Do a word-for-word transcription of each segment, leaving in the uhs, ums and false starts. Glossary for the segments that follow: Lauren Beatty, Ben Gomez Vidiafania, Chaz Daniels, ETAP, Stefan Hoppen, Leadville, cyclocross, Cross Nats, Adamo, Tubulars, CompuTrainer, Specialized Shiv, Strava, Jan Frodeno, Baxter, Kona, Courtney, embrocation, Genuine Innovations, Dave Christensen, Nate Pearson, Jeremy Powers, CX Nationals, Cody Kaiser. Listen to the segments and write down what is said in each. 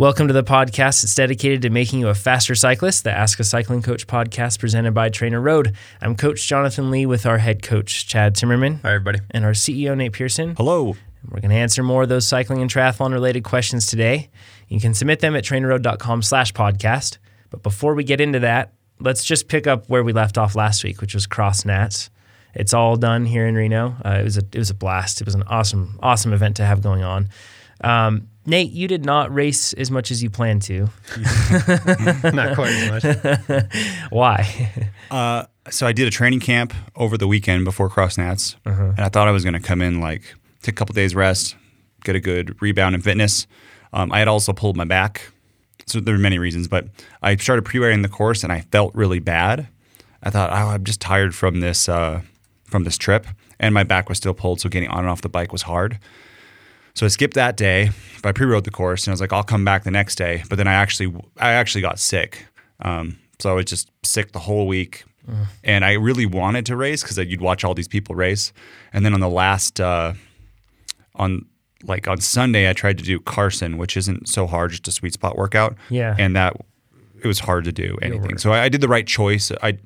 Welcome to the podcast. It's dedicated to making you a faster cyclist, the Ask a Cycling Coach podcast presented by Trainer Road. I'm Coach Jonathan Lee with our head coach, Chad Timmerman. Hi, everybody. And our C E O, Nate Pearson. Hello. We're going to answer more of those cycling and triathlon-related questions today. You can submit them at trainerroad.com slash podcast. But before we get into that, let's just pick up where we left off last week, which was Cross Nats. It's all done here in Reno. Uh, it was a it was a blast. It was an awesome, awesome event to have going on. Um, Nate, you did not race as much as you planned to. Not quite as much. Why? Uh, so I did a training camp over the weekend before Cross Nats, uh-huh. and I thought I was going to come in, like, take a couple days rest, get a good rebound in fitness. Um, I had also pulled my back. So there were many reasons, but I started pre-wearing the course and I felt really bad. I thought, oh, I'm just tired from this uh, from this trip. And my back was still pulled, so getting on and off the bike was hard. So I skipped that day. I pre-rode the course and I was like, I'll come back the next day. But then I actually I actually got sick. Um, so I was just sick the whole week. Ugh. And I really wanted to race because you'd watch all these people race. And then on the last, uh, on like on Sunday, I tried to do Carson, which isn't so hard, just a sweet spot workout. Yeah. And that, it was hard to do anything. So I, I did the right choice. I, I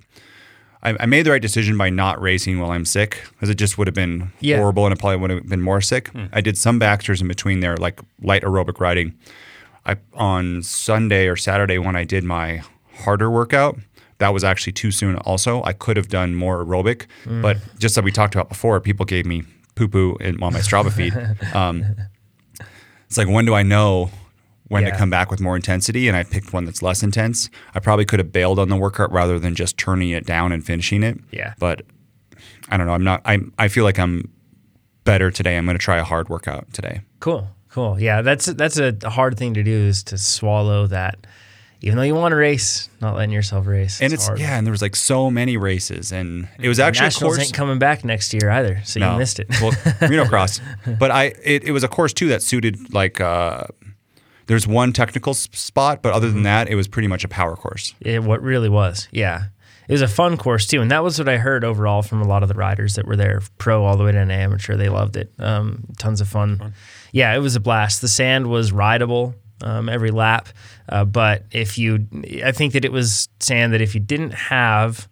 I made the right decision by not racing while I'm sick, because it just would have been yeah. horrible and it probably would have been more sick. Mm. I did some Baxters in between there, like light aerobic riding. I on Sunday or Saturday when I did my harder workout, that was actually too soon also. I could have done more aerobic, mm. but just like we talked about before, people gave me poo-poo in, on my Strava feed. Um, it's like, when do I know when yeah. to come back with more intensity? And I picked one that's less intense. I probably could have bailed on the workout rather than just turning it down and finishing it. Yeah. But I don't know. I'm not, I I feel like I'm better today. I'm going to try a hard workout today. Cool. Cool. Yeah. That's, that's a hard thing to do, is to swallow that, even though you want to race, not letting yourself race. And it's, it's hard. Yeah, and there was like so many races, and it was actually Nationals a course. Ain't coming back next year either, so no. you missed it. Well, Reno Cross. But I, it, it was a course too that suited, like, uh, there's one technical spot, but other than that, it was pretty much a power course. It what really was, yeah. It was a fun course too, and that was what I heard overall from a lot of the riders that were there, pro all the way to an amateur. They loved it. Um, tons of fun. fun. Yeah, it was a blast. The sand was rideable. Um, every lap, uh, but if you, I think that it was saying that if you didn't have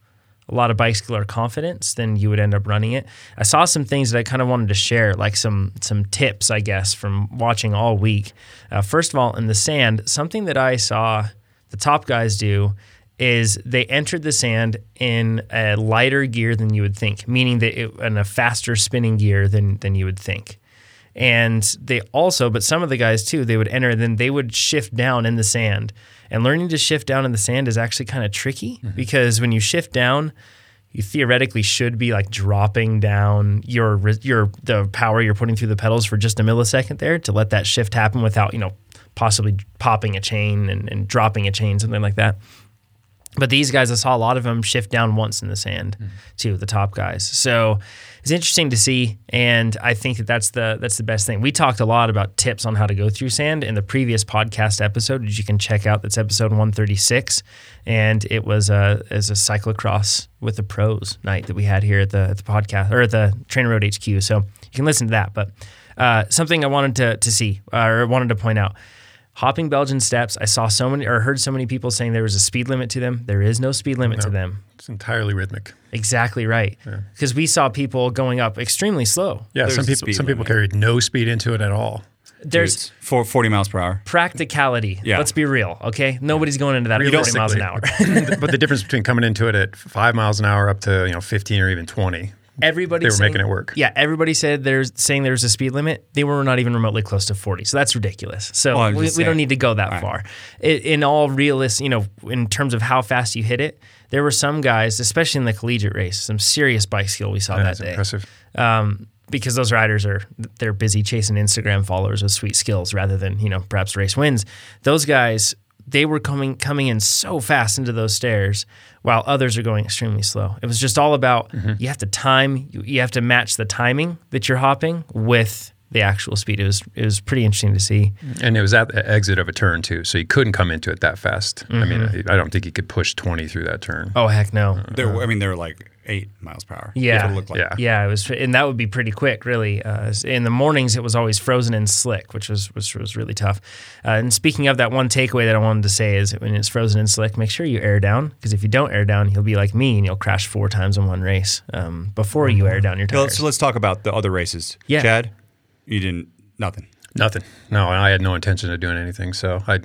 a lot of bicycular confidence, then you would end up running it. I saw some things that I kind of wanted to share, like some some tips, I guess, from watching all week. Uh, first of all, in the sand, something that I saw the top guys do is they entered the sand in a lighter gear than you would think, meaning that it, in a faster spinning gear than than you would think. And they also, but some of the guys too, they would enter and then they would shift down in the sand. And learning to shift down in the sand is actually kind of tricky, mm-hmm. because when you shift down, you theoretically should be like dropping down your your the power you're putting through the pedals for just a millisecond there to let that shift happen without, you know, possibly popping a chain and, and dropping a chain, something like that. But these guys, I saw a lot of them shift down once in the sand, mm. too, the top guys. So it's interesting to see, and I think that that's the that's the best thing. We talked a lot about tips on how to go through sand in the previous podcast episode, which you can check out. That's episode one thirty-six, and it was a as a cyclocross with the pros night that we had here at the at the podcast or at the Trainer Road H Q. So you can listen to that. But uh, something I wanted to to see or wanted to point out. Hopping Belgian steps, I saw so many or heard so many people saying there was a speed limit to them. There is no speed limit no, to them. It's entirely rhythmic. Exactly right. Because yeah. we saw people going up extremely slow. Yeah, There's some people some limit. people carried no speed into it at all. There's for forty miles per hour. Practicality. Yeah. Let's be real, okay? Nobody's going into that at forty miles an hour. But the difference between coming into it at five miles an hour up to, you know, fifteen or even twenty. Everybody they were saying, making it work. Yeah, everybody said there's saying there's a speed limit. They were not even remotely close to forty, so that's ridiculous. So well, we, we don't need to go that all far. Right. It, in all realist, you know, in terms of how fast you hit it, there were some guys, especially in the collegiate race, some serious bike skill we saw yeah, that that's day. Impressive. Um, because those riders are they're busy chasing Instagram followers with sweet skills rather than, you know, perhaps race wins. Those guys. They were coming coming in so fast into those stairs while others are going extremely slow. It was just all about mm-hmm. you have to time, you, you have to match the timing that you're hopping with the actual speed. It was it was pretty interesting to see. And it was at the exit of a turn too, so he couldn't come into it that fast. Mm-hmm. I mean, I don't think he could push twenty through that turn. Oh, heck no. Uh, there, I mean, there were like eight miles per hour. Yeah. That's what it looked like. Yeah. yeah, it was, and that would be pretty quick, really. Uh, in the mornings, it was always frozen and slick, which was which was really tough. Uh, and speaking of that, one takeaway that I wanted to say is when it's frozen and slick, make sure you air down, because if you don't air down, you'll be like me and you'll crash four times in one race um, before you air down your tires. Well, so let's talk about the other races. Yeah. Chad, you didn't, nothing. Nothing. No, and I had no intention of doing anything, so I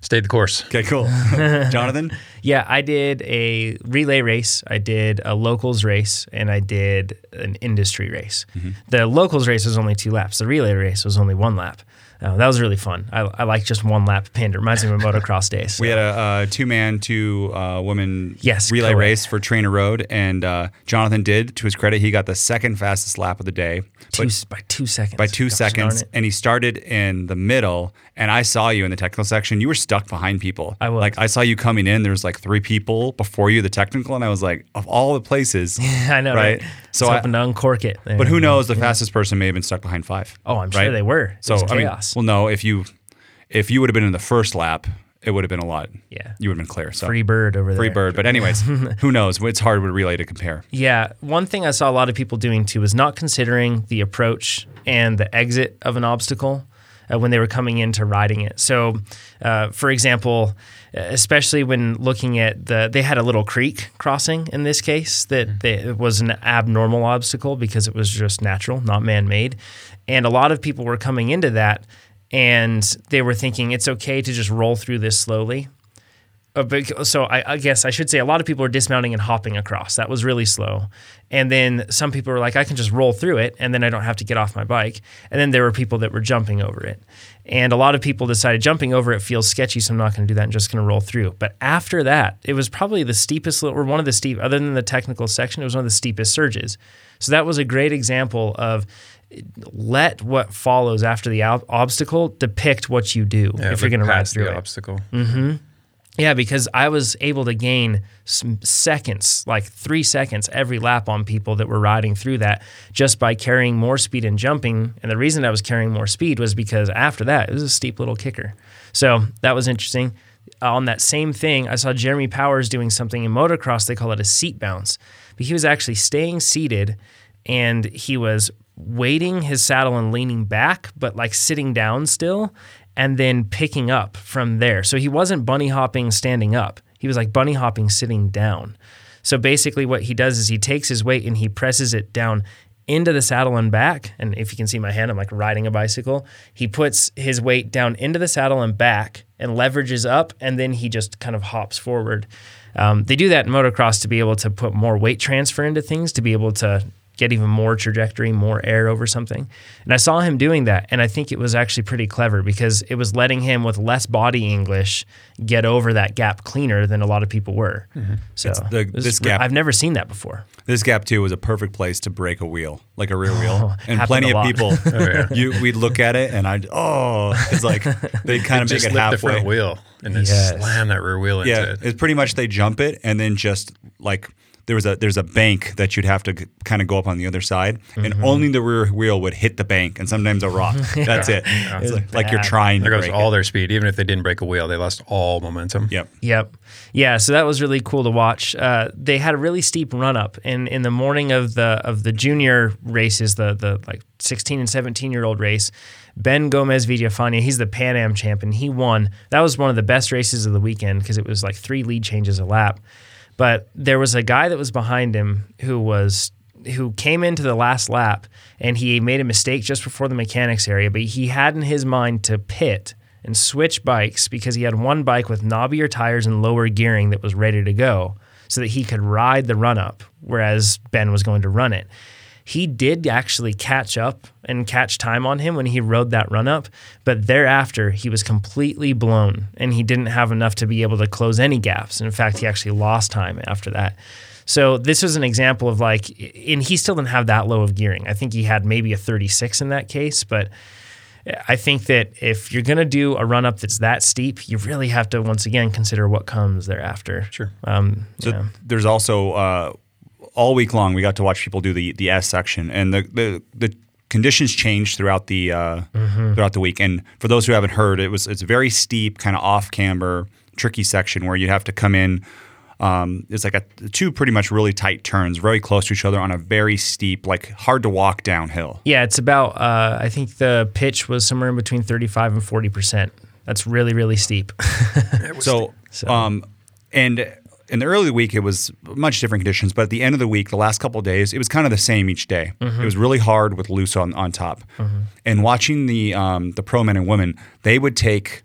stayed the course. Okay, cool. Jonathan? Yeah, I did a relay race, I did a locals race, and I did an industry race. Mm-hmm. The locals race was only two laps. The relay race was only one lap. Uh, that was really fun. I, I like just one lap pander. Reminds me of my motocross days. So. We had a, a two-man, two-woman uh, yes, relay correct. race for Trainer Road, and uh, Jonathan did, to his credit, he got the second fastest lap of the day. Two, by two seconds. By two Gosh, seconds, and he started in the middle, and I saw you in the technical section. You were stuck behind people. I was. Like, I saw you coming in. There was like three people before you, the technical, and I was like, of all the places. I know, right? right? So I happened to uncork it. There. But who knows, the yeah. fastest person may have been stuck behind five. Oh, I'm right? sure they were. So, I mean, well, no, if you if you would have been in the first lap, it would have been a lot. Yeah. You would have been clear. So. Free bird over there. Free bird. But anyways, who knows? It's hard with relay to compare. Yeah. One thing I saw a lot of people doing too was not considering the approach and the exit of an obstacle uh, when they were coming into riding it. So, uh, for example, especially when looking at the, they had a little creek crossing in this case that mm-hmm. they, it was an abnormal obstacle because it was just natural, not man-made. And a lot of people were coming into that, and they were thinking it's okay to just roll through this slowly. Uh, but, so I, I guess I should say a lot of people are dismounting and hopping across. That was really slow. And then some people were like, I can just roll through it, and then I don't have to get off my bike. And then there were people that were jumping over it. And a lot of people decided jumping over it feels sketchy, so I'm not going to do that. I'm just going to roll through. But after that, it was probably the steepest, or one of the steep, other than the technical section, it was one of the steepest surges. So that was a great example of let what follows after the ob- obstacle depict what you do yeah, if you're going to ride through the it. obstacle. Mm-hmm. Yeah, because I was able to gain some seconds, like three seconds every lap on people that were riding through that just by carrying more speed and jumping. And the reason I was carrying more speed was because after that, it was a steep little kicker. So that was interesting. On that same thing, I saw Jeremy Powers doing something in motocross. They call it a seat bounce. But he was actually staying seated, and he was weighting his saddle and leaning back, but like sitting down still, and then picking up from there. So he wasn't bunny hopping standing up. He was like bunny hopping sitting down. So basically what he does is he takes his weight and he presses it down into the saddle and back. And if you can see my hand, I'm like riding a bicycle. He puts his weight down into the saddle and back and leverages up, and then he just kind of hops forward. Um, they do that in motocross to be able to put more weight transfer into things, to be able to get even more trajectory, more air over something. And I saw him doing that, and I think it was actually pretty clever because it was letting him with less body English get over that gap cleaner than a lot of people were. Mm-hmm. So the, this was, gap, I've never seen that before. This gap, too, was a perfect place to break a wheel, like a rear wheel. Oh, and plenty of people, oh, yeah. you, we'd look at it, and I'd, oh, it's like they kind of make it halfway. Just lift the front wheel and then yes. slam that rear wheel into yeah, it. It's pretty much they jump it and then just like – There was a there's a bank that you'd have to g- kind of go up on the other side, mm-hmm. and only the rear wheel would hit the bank, and sometimes a rock. That's yeah. it. Yeah. It's like, like you're trying to break it. There goes all their speed. Even if they didn't break a wheel, they lost all momentum. Yep. Yep. Yeah, so that was really cool to watch. Uh, they had a really steep run-up, and in the morning of the of the junior races, the the like sixteen- and seventeen-year-old race, Ben Gomez Vidiafania, he's the Pan Am champion. He won. That was one of the best races of the weekend because it was like three lead changes a lap. But there was a guy that was behind him who was who came into the last lap, and he made a mistake just before the mechanics area, but he had in his mind to pit and switch bikes because he had one bike with knobbier tires and lower gearing that was ready to go so that he could ride the run-up, whereas Ben was going to run it. He did actually catch up and catch time on him when he rode that run-up, but thereafter he was completely blown, and he didn't have enough to be able to close any gaps. And in fact, he actually lost time after that. So this was an example of like, and he still didn't have that low of gearing. I think he had maybe a thirty-six in that case, but I think that if you're going to do a run-up that's that steep, you really have to, once again, consider what comes thereafter. Sure. Um, so you know. There's also... Uh, all week long, we got to watch people do the, the S section, and the, the the conditions changed throughout the uh, mm-hmm. throughout the week. And for those who haven't heard, it was it's a very steep, kind of off-camber, tricky section where you have to come in. Um, it's like a, two pretty much really tight turns, very close to each other on a very steep, like hard to walk downhill. Yeah, it's about, uh, I think the pitch was somewhere in between thirty-five and forty percent. That's really, really steep. so, so. Um, and in the early of the week, it was much different conditions. But at the end of the week, the last couple of days, it was kind of the same each day. Mm-hmm. It was really hard with loose on, on top. Mm-hmm. And watching the, um, the pro men and women, they would take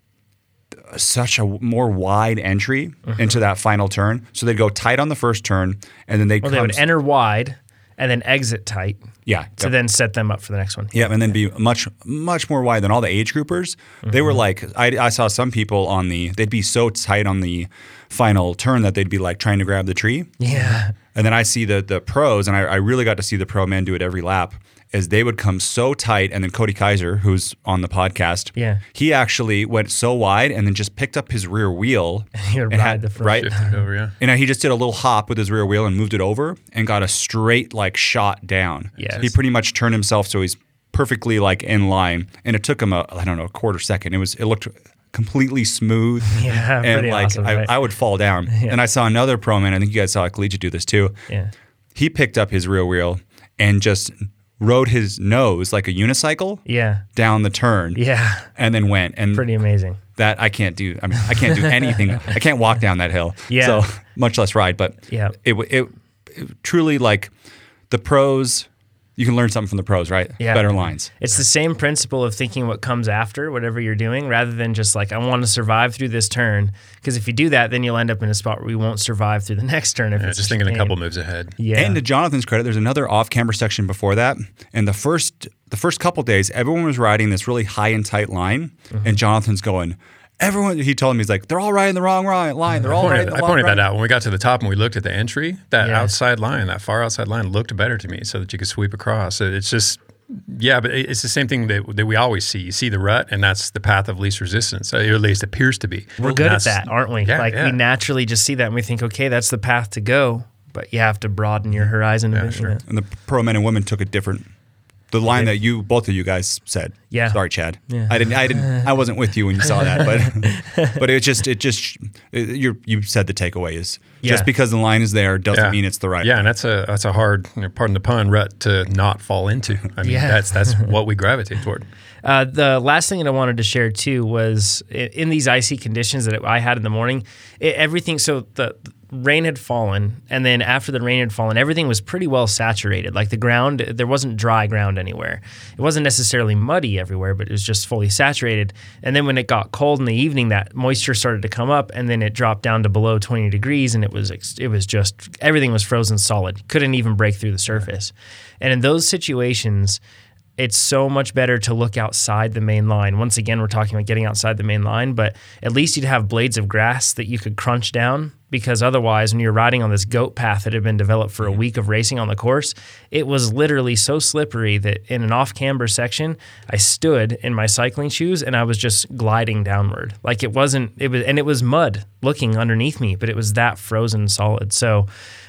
such a more wide entry mm-hmm. into that final turn. So they'd go tight on the first turn, and then they'd well, come they would enter wide and then exit tight. Yeah. To yep. then set them up for the next one. Yeah, and then yeah. be much, much more wide than all the age groupers. Mm-hmm. They were like, I, I saw some people on the, they'd be so tight on the final turn that they'd be like trying to grab the tree. Yeah. And then I see the the pros, and I, I really got to see the pro men do it every lap, is they would come so tight, and then Cody Kaiser, who's on the podcast, yeah. he actually went so wide and then just picked up his rear wheel. He and had, the front. Right? Shifted over, yeah. And he just did a little hop with his rear wheel and moved it over and got a straight like shot down. Yes. He pretty much turned himself so he's perfectly like in line, and it took him, a I don't know, a quarter second. It was it looked completely smooth, yeah, and like awesome, I, right? I would fall down. Yeah. And I saw another pro man, I think you guys saw a collegiate do this too. Yeah. He picked up his rear wheel and just rode his nose like a unicycle yeah. down the turn yeah. and then went. And pretty amazing. That I can't do. I mean, I can't do anything. I can't walk down that hill, yeah. so much less ride. But yeah. it, it, it truly, like the pros, you can learn something from the pros, right? Yeah. Better lines. It's the same principle of thinking what comes after, whatever you're doing, rather than just like, I want to survive through this turn. Because if you do that, then you'll end up in a spot where we won't survive through the next turn. If yeah, it's just thinking a couple moves ahead. Yeah. And to Jonathan's credit, there's another off-camber section before that. And the first the first couple days, everyone was riding this really high and tight line. Mm-hmm. And Jonathan's going, everyone, he told me, he's like, they're all riding the wrong line. They're all I pointed, riding the I pointed that out. When we got to the top and we looked at the entry, that yeah. outside line, that far outside line looked better to me so that you could sweep across. So it's just, yeah, but it's the same thing that, that we always see. You see the rut, and that's the path of least resistance, or at least appears to be. We're good at that, aren't we? Yeah, like yeah. we naturally just see that and we think, okay, that's the path to go, but you have to broaden your horizon yeah, a bit. Sure. And the pro men and women took a different The line that you, both of you guys said. Yeah. Sorry, Chad. Yeah. I didn't. I didn't. I wasn't with you when you saw that. But, but it just. It just. It, you you said the takeaway is yeah. just because the line is there doesn't yeah. mean it's the right. Yeah, line. And that's a that's a hard, you know, pardon the pun, rut to not fall into. I mean, yeah. that's that's what we gravitate toward. Uh, the last thing that I wanted to share too was in, in these icy conditions that I had in the morning, it, everything. So the. rain had fallen, and then after the rain had fallen, everything was pretty well saturated. Like the ground, there wasn't dry ground anywhere. It wasn't necessarily muddy everywhere, but it was just fully saturated. And then when it got cold in the evening, that moisture started to come up, and then it dropped down to below twenty degrees, and it was it was just, everything was frozen solid. Couldn't even break through the surface. And in those situations, it's so much better to look outside the main line. Once again, we're talking about getting outside the main line, but at least you'd have blades of grass that you could crunch down, because otherwise, when you're riding on this goat path that had been developed for a week of racing on the course, it was literally so slippery that in an off-camber section, I stood in my cycling shoes and I was just gliding downward. Like it wasn't, it was, and it was mud looking underneath me, but it was that frozen solid. So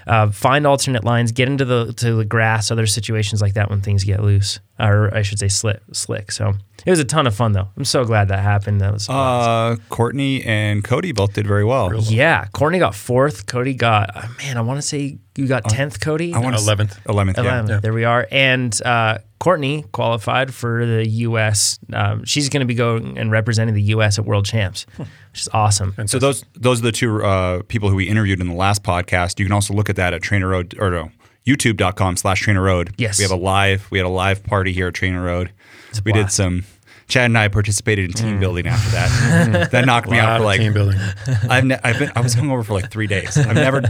uh, find alternate lines, get into the to the grass, other situations like that when things get loose, or I should say slick. slick. So it was a ton of fun, though. I'm so glad that happened. That was so uh, awesome. Courtney and Cody both did very well. Yeah, Courtney got fourth. Cody got, oh, man, I want to say you got tenth, uh, Cody? I want no. eleventh. eleventh, yeah. eleventh. Yeah. There we are. And uh, Courtney qualified for the U S Um, she's going to be going and representing the U S at World Champs, hmm. which is awesome. And so those those are the two uh, people who we interviewed in the last podcast. You can also look at that at Trainer Road, or no, YouTube.com slash Trainer Road. Yes. We have a live, we had a live party here at Trainer Road. It's we did some, Chad and I participated in team mm. building after that. That knocked me out for like, team building. I've ne- I've been, I was hungover for like three days. I've never,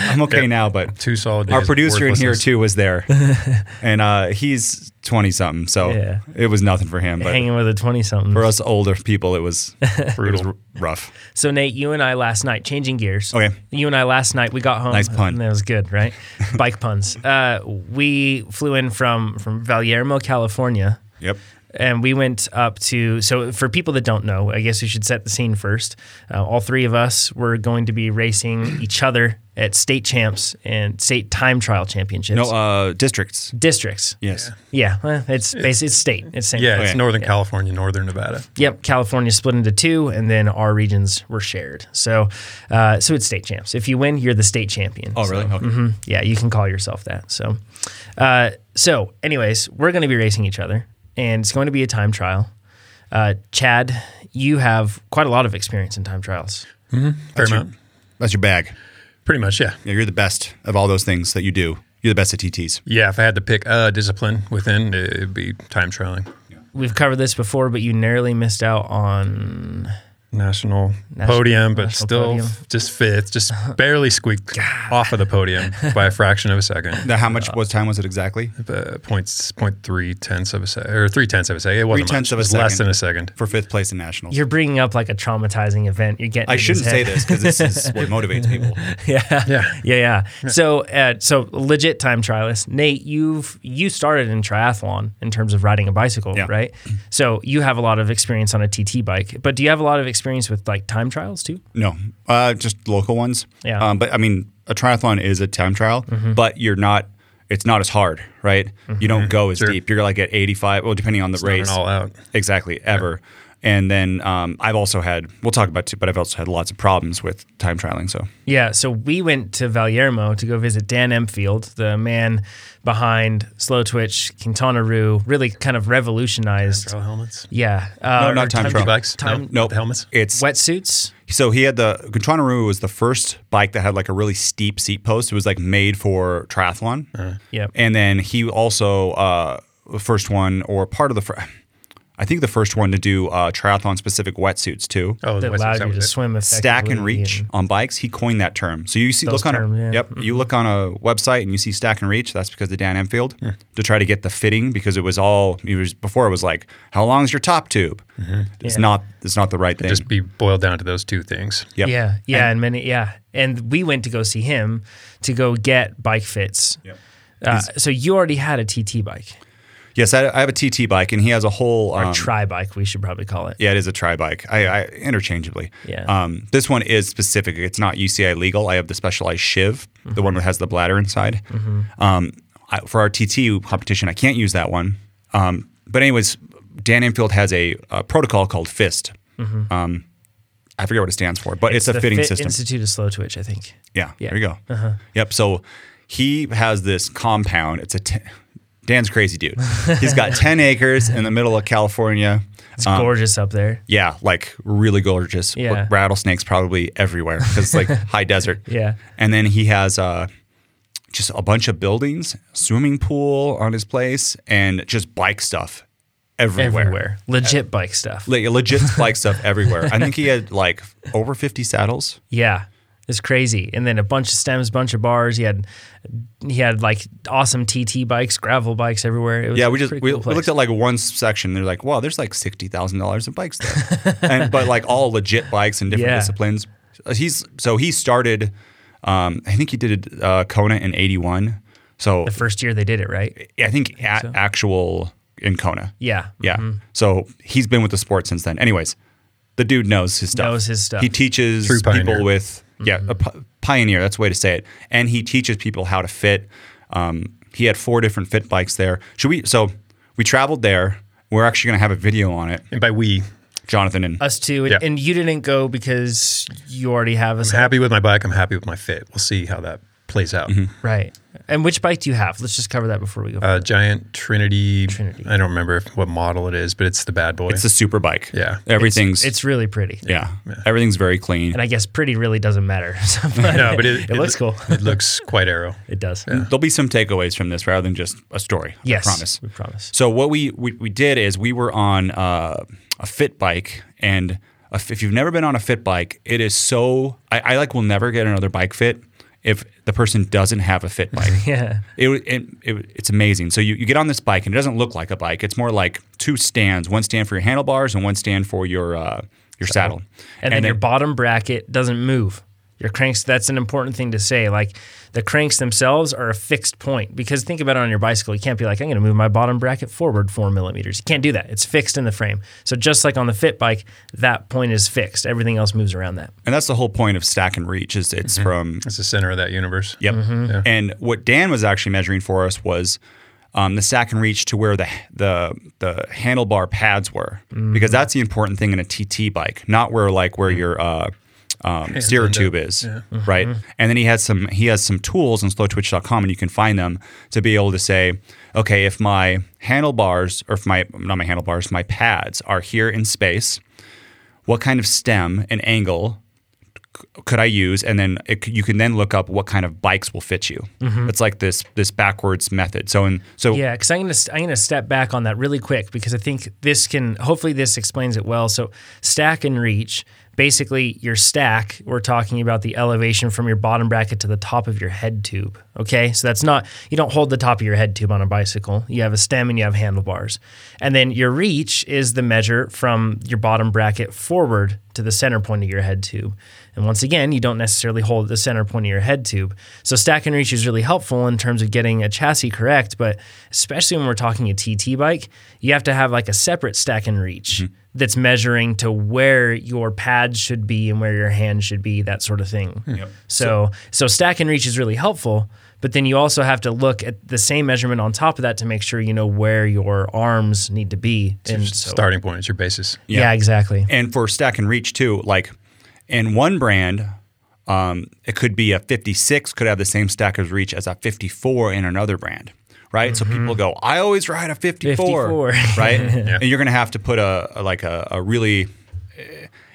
I'm okay yeah, now, but two solid days. Our producer in here too was there, and uh, he's twenty something. So yeah. it was nothing for him. But hanging with a twenty something. For us older people, it was brutal, it was rough. So Nate, you and I last night, changing gears. Okay. You and I last night, we got home. Nice pun. That was good, right? Bike puns. Uh, we flew in from, from Valyermo, California. Yep. And we went up to, so for people that don't know, I guess we should set the scene first. Uh, all three of us were going to be racing each other at state champs and state time trial championships. No, uh, districts. Districts. Yes. Yeah. yeah well, it's basically it's state. It's same yeah, thing. It's Northern yeah. California, Northern Nevada. Yep. California split into two, and then our regions were shared. So uh, so it's state champs. If you win, you're the state champion. Oh, so, really? Okay. Mm-hmm. Yeah, you can call yourself that. So, uh, so anyways, we're going to be racing each other. And it's going to be a time trial. Uh, Chad, you have quite a lot of experience in time trials. Mm-hmm. That's, your, that's your bag. Pretty much, yeah. yeah. You're the best of all those things that you do. You're the best at T Ts. Yeah, if I had to pick a discipline within, it'd be time trialing. Yeah. We've covered this before, but you narrowly missed out on... National, National podium, but National still podium. just fifth, just barely squeaked God. off of the podium by a fraction of a second. Now, how much uh, was time was it exactly? Uh, points, point three tenths of a second, or three tenths of a second. It wasn't three tenths much. Of a it was second. Less than a second for fifth place in nationals. You're bringing up like a traumatizing event. You're getting. I shouldn't say this because this is what motivates people. Yeah, yeah, yeah, yeah. yeah. So, uh, so legit time trialist, Nate. You've you started in triathlon in terms of riding a bicycle, yeah. right? So you have a lot of experience on a T T bike, but do you have a lot of experience experience with like time trials too? No, uh, just local ones. Yeah. Um, but I mean, a triathlon is a time trial, mm-hmm. but you're not, it's not as hard, right? Mm-hmm. You don't go as sure. deep. You're like at eighty-five, well, depending on the it's race. Not an all out. Exactly, ever. Yeah. And then um, I've also had, we'll talk about it too, but I've also had lots of problems with time trialing. So yeah, so we went to Valyermo to go visit Dan Empfield, the man behind Slow Twitch, Quintana Roo, really kind of revolutionized. Time trial helmets? Yeah. Uh, no, not time, time trial. Bikes? Time, no, nope. Not the helmets? It's wetsuits? So he had the, Quintana Roo was the first bike that had like a really steep seat post. It was like made for triathlon. Uh, yeah. And then he also, uh, the first one or part of the first, I think the first one to do uh, triathlon-specific wetsuits, too. Oh, that allowed you to swim effectively. Stack and reach and on bikes. He coined that term. So you see, look on terms, a, yeah. yep, mm-hmm. you look on a website and you see stack and reach. That's because of Dan Empfield yeah. to try to get the fitting because it was all it was before. It was like, how long is your top tube? Mm-hmm. It's yeah. not. It's not the right It'd thing. Just be boiled down to those two things. Yep. Yeah, yeah, and, and many, yeah. And we went to go see him to go get bike fits. Yep. Uh, so you already had a T T bike. Yes, I, I have a T T bike, and he has a whole... Um, or a tri-bike, we should probably call it. Yeah, it is a tri-bike. I, I, interchangeably. Yeah. Um, this one is specific. It's not U C I legal. I have the Specialized Shiv, mm-hmm. the one that has the bladder inside. Mm-hmm. Um, I, for our T T competition, I can't use that one. Um, but anyways, Dan Empfield has a, a protocol called FIST. Mm-hmm. Um, I forget what it stands for, but it's, it's a fitting fit system. Institute of Slow Twitch, I think. Yeah, yeah. There you go. Uh-huh. Yep, so he has this compound. It's a... T- Dan's crazy dude. He's got ten acres in the middle of California. It's um, gorgeous up there. Yeah, like really gorgeous. Yeah. Rattlesnakes probably everywhere because it's like high desert. Yeah. And then he has uh, just a bunch of buildings, swimming pool on his place, and just bike stuff everywhere. Everywhere. Legit yeah. bike stuff. Le- legit bike stuff everywhere. I think he had like over fifty saddles. Yeah. It's crazy. And then a bunch of stems, bunch of bars. He had he had like awesome T T bikes, gravel bikes everywhere. It was yeah, we just we, cool we looked at like one section. They're like, wow, there's like sixty thousand dollars in bikes there. and, but like all legit bikes in different yeah. disciplines. He's So he started, um, I think he did uh, Kona in eighty-one. So the first year they did it, right? I think, I think at so. actual in Kona. Yeah. Yeah. Mm-hmm. So he's been with the sport since then. Anyways, the dude knows his stuff. Knows his stuff. He teaches people with... Yeah, a p- pioneer, that's the way to say it. And he teaches people how to fit. Um, he had four different fit bikes there. Should we? So we traveled there. We're actually going to have a video on it. And by we, Jonathan and us too. And, yeah. and you didn't go because you already have a. I'm happy with my bike. I'm happy with my fit. We'll see how that plays out. Mm-hmm. Right. And which bike do you have? Let's just cover that before we go. Uh, Giant Trinity. Trinity. I don't remember what model it is, but it's the bad boy. It's the super bike. Yeah. Everything's... It's, it's really pretty. Yeah. yeah. Everything's very clean. And I guess pretty really doesn't matter. but no, but it, it, it looks cool. It looks quite aero. It does. Yeah. There'll be some takeaways from this rather than just a story. Yes. I promise. We promise. So what we, we, we did is we were on uh, a fit bike, and a, if you've never been on a fit bike, it is so... I, I like will never get another bike fit if the person doesn't have a fit bike. yeah. It, it, it It's amazing. So you, you get on this bike, and it doesn't look like a bike. It's more like two stands, one stand for your handlebars and one stand for your uh, your saddle. saddle. And, and then, then your bottom bracket doesn't move. Your cranks, that's an important thing to say. Like, the cranks themselves are a fixed point, because think about it on your bicycle. You can't be like, I'm going to move my bottom bracket forward four millimeters. You can't do that. It's fixed in the frame. So just like on the fit bike, that point is fixed. Everything else moves around that. And that's the whole point of stack and reach, is it's mm-hmm. from... It's the center of that universe. Yep. Mm-hmm. Yeah. And what Dan was actually measuring for us was um, the stack and reach to where the the, the handlebar pads were, mm-hmm. because that's the important thing in a T T bike, not where like where mm-hmm. your... Uh, Um, steer tube is, yeah. mm-hmm. right? And then he has some he has some tools on slow twitch dot com, and you can find them to be able to say, okay, if my handlebars, or if my, not my handlebars, my pads are here in space, what kind of stem and angle c- could I use? And then it, you can then look up what kind of bikes will fit you. Mm-hmm. It's like this this backwards method. So in, so yeah, because I'm gonna I'm gonna step back on that really quick, because I think this can hopefully this explains it well. So stack and reach. Basically, your stack, we're talking about the elevation from your bottom bracket to the top of your head tube, okay? So that's not, you don't hold the top of your head tube on a bicycle. You have a stem and you have handlebars. And then your reach is the measure from your bottom bracket forward to the center point of your head tube. And once again, you don't necessarily hold the center point of your head tube. So stack and reach is really helpful in terms of getting a chassis correct, but especially when we're talking a T T bike, you have to have like a separate stack and reach mm-hmm. that's measuring to where your pads should be and where your hand should be, that sort of thing. Mm-hmm. So, so stack and reach is really helpful, but then you also have to look at the same measurement on top of that to make sure you know where your arms need to be. It's and your so, starting point. It's your basis. Yeah. yeah, exactly. And for stack and reach too, like, in one brand, um, it could be a fifty-six could have the same stack of reach as a fifty-four in another brand, right? Mm-hmm. So people go, I always ride a fifty-four, fifty-four. Right? Yeah. And you're going to have to put a, a like a, a really,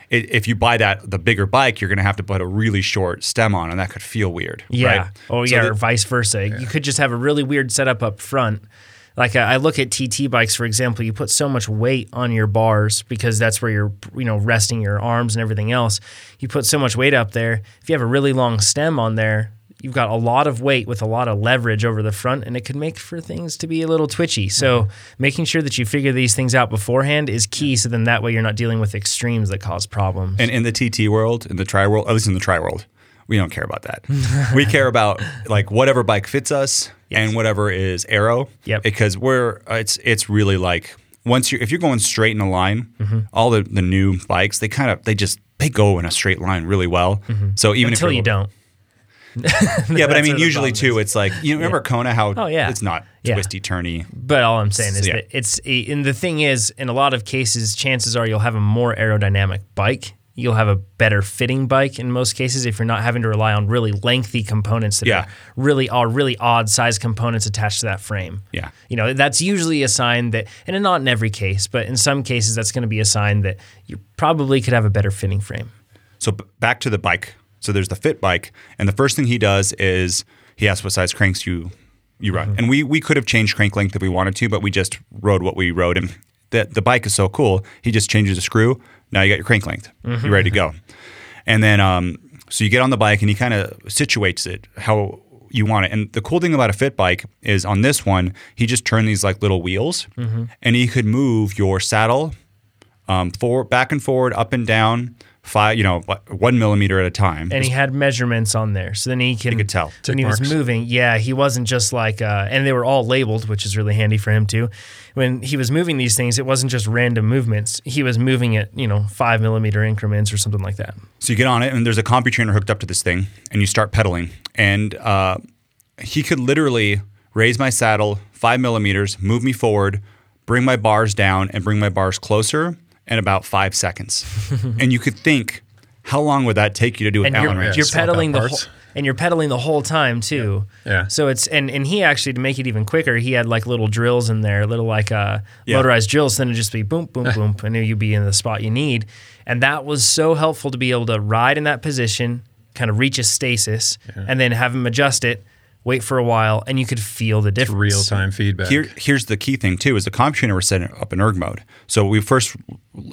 if you buy that, the bigger bike, you're going to have to put a really short stem on, and that could feel weird. Yeah. Right? Oh so yeah, that, or vice versa. Yeah. You could just have a really weird setup up front. Like I look at T T bikes, for example, you put so much weight on your bars because that's where you're, you know, resting your arms and everything else. You put so much weight up there. If you have a really long stem on there, you've got a lot of weight with a lot of leverage over the front, and it could make for things to be a little twitchy. So mm-hmm. making sure that you figure these things out beforehand is key. So then that way you're not dealing with extremes that cause problems. And in the T T world, in the tri world, at least in the tri world, we don't care about that. We care about like whatever bike fits us. Yes. And whatever is aero, yep. because we're it's it's really like once you if you're going straight in a line, mm-hmm. all the, the new bikes they kind of they just they go in a straight line really well. Mm-hmm. So even until if you don't, yeah. But I mean, usually too, it's like you remember yeah. Kona how oh, yeah. it's not yeah. twisty turny. But all I'm saying is yeah. that it's a, and the thing is, in a lot of cases, chances are you'll have a more aerodynamic bike. You'll have a better fitting bike in most cases if you're not having to rely on really lengthy components that yeah. are really are really odd size components attached to that frame. Yeah. You know, that's usually a sign that, and not in every case, but in some cases that's going to be a sign that you probably could have a better fitting frame. So b- back to the bike. So there's the fit bike, and the first thing he does is he asks what size cranks you you ride. Mm-hmm. And we we could have changed crank length if we wanted to, but we just rode what we rode, and the, the bike is so cool. He just changes a screw. Now you got your crank length. Mm-hmm. You're ready to go. And then um, so you get on the bike and he kind of situates it how you want it. And the cool thing about a fit bike is on this one, he just turned these like little wheels mm-hmm. and he could move your saddle um, forward, back and forward, up and down, five, you know, one millimeter at a time. And he had measurements on there. So then he can, he could tell. When he was moving, yeah, he wasn't just like, uh, and they were all labeled, which is really handy for him too. When he was moving these things, it wasn't just random movements. He was moving at, you know, five millimeter increments or something like that. So you get on it and there's a CompuTrainer hooked up to this thing and you start pedaling. And uh, he could literally raise my saddle five millimeters, move me forward, bring my bars down and bring my bars closer in about five seconds. And you could think, how long would that take you to do an Allen wrench? You're pedaling the whole, and you're pedaling the whole time too. Yeah. yeah. So it's and, and he actually, to make it even quicker, he had like little drills in there, little like uh, yeah. motorized drills. Then it'd just be boom, boom, boom, and you'd be in the spot you need. And that was so helpful to be able to ride in that position, kind of reach a stasis, yeah. and then have him adjust it, wait for a while, and you could feel the difference. It's real-time feedback. Here, here's the key thing, too, is the CompuTrainer was set up in erg mode. So we first,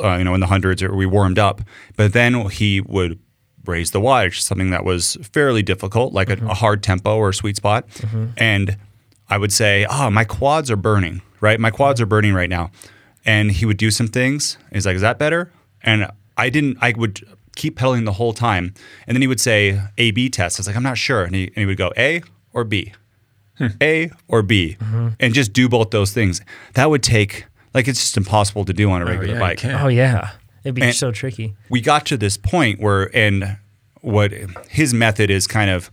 uh, you know, in the hundreds, we warmed up, but then he would raise the wattage, something that was fairly difficult, like mm-hmm. a, a hard tempo or a sweet spot. Mm-hmm. And I would say, oh, my quads are burning, right? My quads are burning right now. And he would do some things. He's like, is that better? And I didn't, I would keep pedaling the whole time. And then he would say A B test. I was like, I'm not sure. And he, and he would go A or B, hmm. A or B, mm-hmm. and just do both those things. That would take, like, it's just impossible to do on a regular oh, yeah, bike. Oh, yeah. It'd be and so tricky. We got to this point where, and what his method is kind of,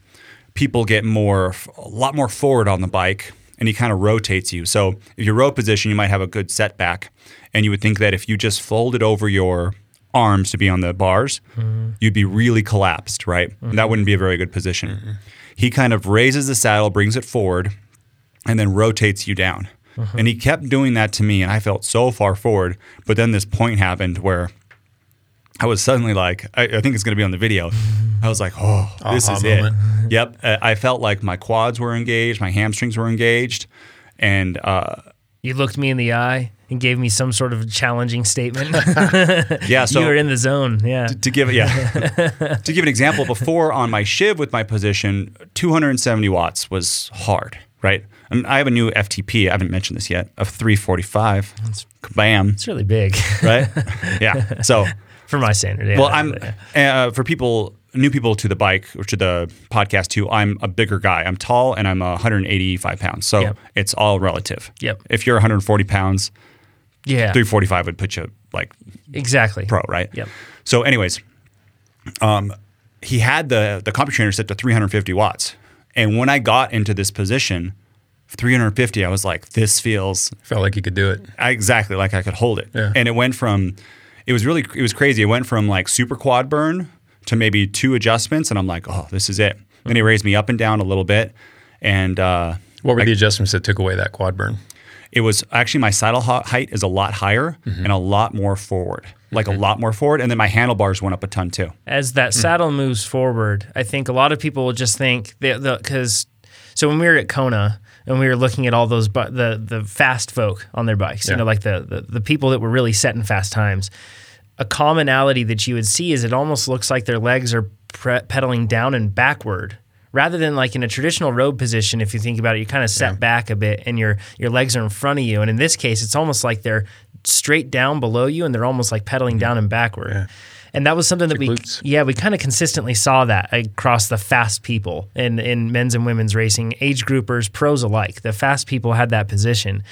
people get more, a lot more forward on the bike, and he kind of rotates you. So if your row position, you might have a good setback, and you would think that if you just folded over your arms to be on the bars, mm-hmm. you'd be really collapsed, right? Mm-hmm. That wouldn't be a very good position. Mm-hmm. He kind of raises the saddle, brings it forward, and then rotates you down. Mm-hmm. And he kept doing that to me, and I felt so far forward. But then this point happened where I was suddenly like, I, I think it's going to be on the video. I was like, oh, this Aha is moment. It. Yep. I felt like my quads were engaged, my hamstrings were engaged. And uh, you looked me in the eye and gave me some sort of challenging statement. Yeah. So you were in the zone. Yeah. To, to give yeah. to give an example, before on my Shiv with my position, two hundred seventy watts was hard, right? I mean, I have a new F T P, I haven't mentioned this yet, of three forty-five. That's, Bam. It's really big. Right? Yeah. So for my standard, yeah. Well, I'm uh, for people, new people to the bike or to the podcast too, I'm a bigger guy. I'm tall and I'm one hundred eighty-five pounds. So yep. It's all relative. Yep. If you're one hundred forty pounds, yeah, three forty-five would put you like exactly pro, right? Yep. So anyways, um, he had the, the CompuTrainer set to three hundred fifty watts. And when I got into this position, three hundred fifty, I was like, this feels... Felt like you could do it. I, exactly, like I could hold it. Yeah. And it went from... It was really, it was crazy. It went from like super quad burn to maybe two adjustments, and I'm like, oh, this is it. Then he raised me up and down a little bit, and uh, what were I, the adjustments that took away that quad burn? It was actually my saddle height is a lot higher mm-hmm. and a lot more forward, like mm-hmm. a lot more forward, and then my handlebars went up a ton too. As that mm-hmm. saddle moves forward, I think a lot of people will just think that because so when we were at Kona. And we were looking at all those bu- the the fast folk on their bikes, yeah. you know, like the, the the people that were really setting fast times. A commonality that you would see is it almost looks like their legs are pre- pedaling down and backward, rather than like in a traditional road position. If you think about it, you kind of set yeah. back a bit, and your your legs are in front of you. And in this case, it's almost like they're straight down below you, and they're almost like pedaling mm-hmm. down and backward. Yeah. And that was something that we, yeah, we kind of consistently saw that across the fast people in, in men's and women's racing, age groupers, pros alike. The fast people had that position.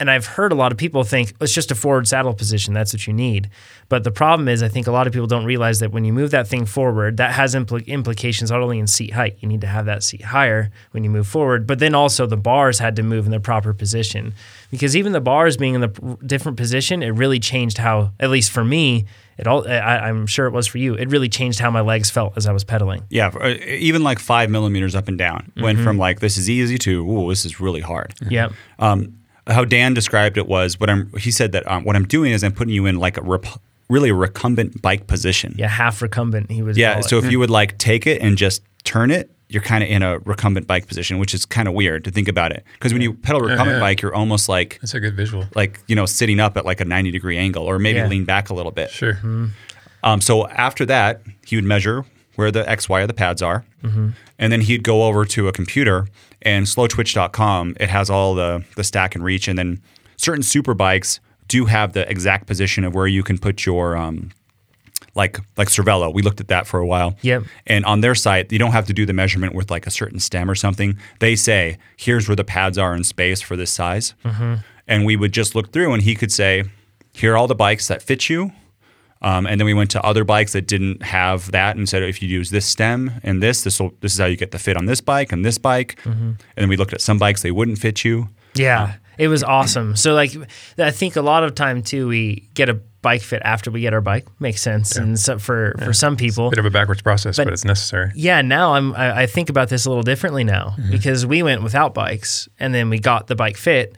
And I've heard a lot of people think, oh, it's just a forward saddle position. That's what you need. But the problem is I think a lot of people don't realize that when you move that thing forward, that has impl- implications not only in seat height. You need to have that seat higher when you move forward. But then also the bars had to move in the proper position. Because even the bars being in the p- different position, it really changed how, at least for me, It all. I, I'm sure it was for you. It really changed how my legs felt as I was pedaling. Yeah, even like five millimeters up and down mm-hmm. went from like this is easy to ooh, this is really hard. Yeah. Um, how Dan described it was what I'm. He said that um, what I'm doing is I'm putting you in like a rep, really recumbent bike position. Yeah, half recumbent. He was. Yeah. So it. if you would like take it and just turn it, you're kind of in a recumbent bike position, which is kind of weird to think about it. Because when you pedal a recumbent yeah, yeah. bike, you're almost like... That's a good visual. Like, you know, sitting up at like a ninety degree angle or maybe yeah. lean back a little bit. Sure. Mm-hmm. Um, so after that, he would measure where the X, Y, or the pads are. Mm-hmm. And then he'd go over to a computer and slow twitch dot com, it has all the, the stack and reach. And then certain super bikes do have the exact position of where you can put your... Um, Like like Cervelo, we looked at that for a while. Yep. And on their site, you don't have to do the measurement with like a certain stem or something. They say, here's where the pads are in space for this size. Mm-hmm. And we would just look through and he could say, here are all the bikes that fit you. Um, and then we went to other bikes that didn't have that and said, if you use this stem and this, this will, this is how you get the fit on this bike and this bike. Mm-hmm. And then we looked at some bikes, they wouldn't fit you. Yeah, um, it was awesome. So like I think a lot of time too, we get a bike fit after we get our bike. Makes sense. Yeah. And so for, yeah. for some people. It's a bit of a backwards process, but, but it's necessary. Yeah, now I'm, I, I think about this a little differently now mm-hmm. because we went without bikes and then we got the bike fit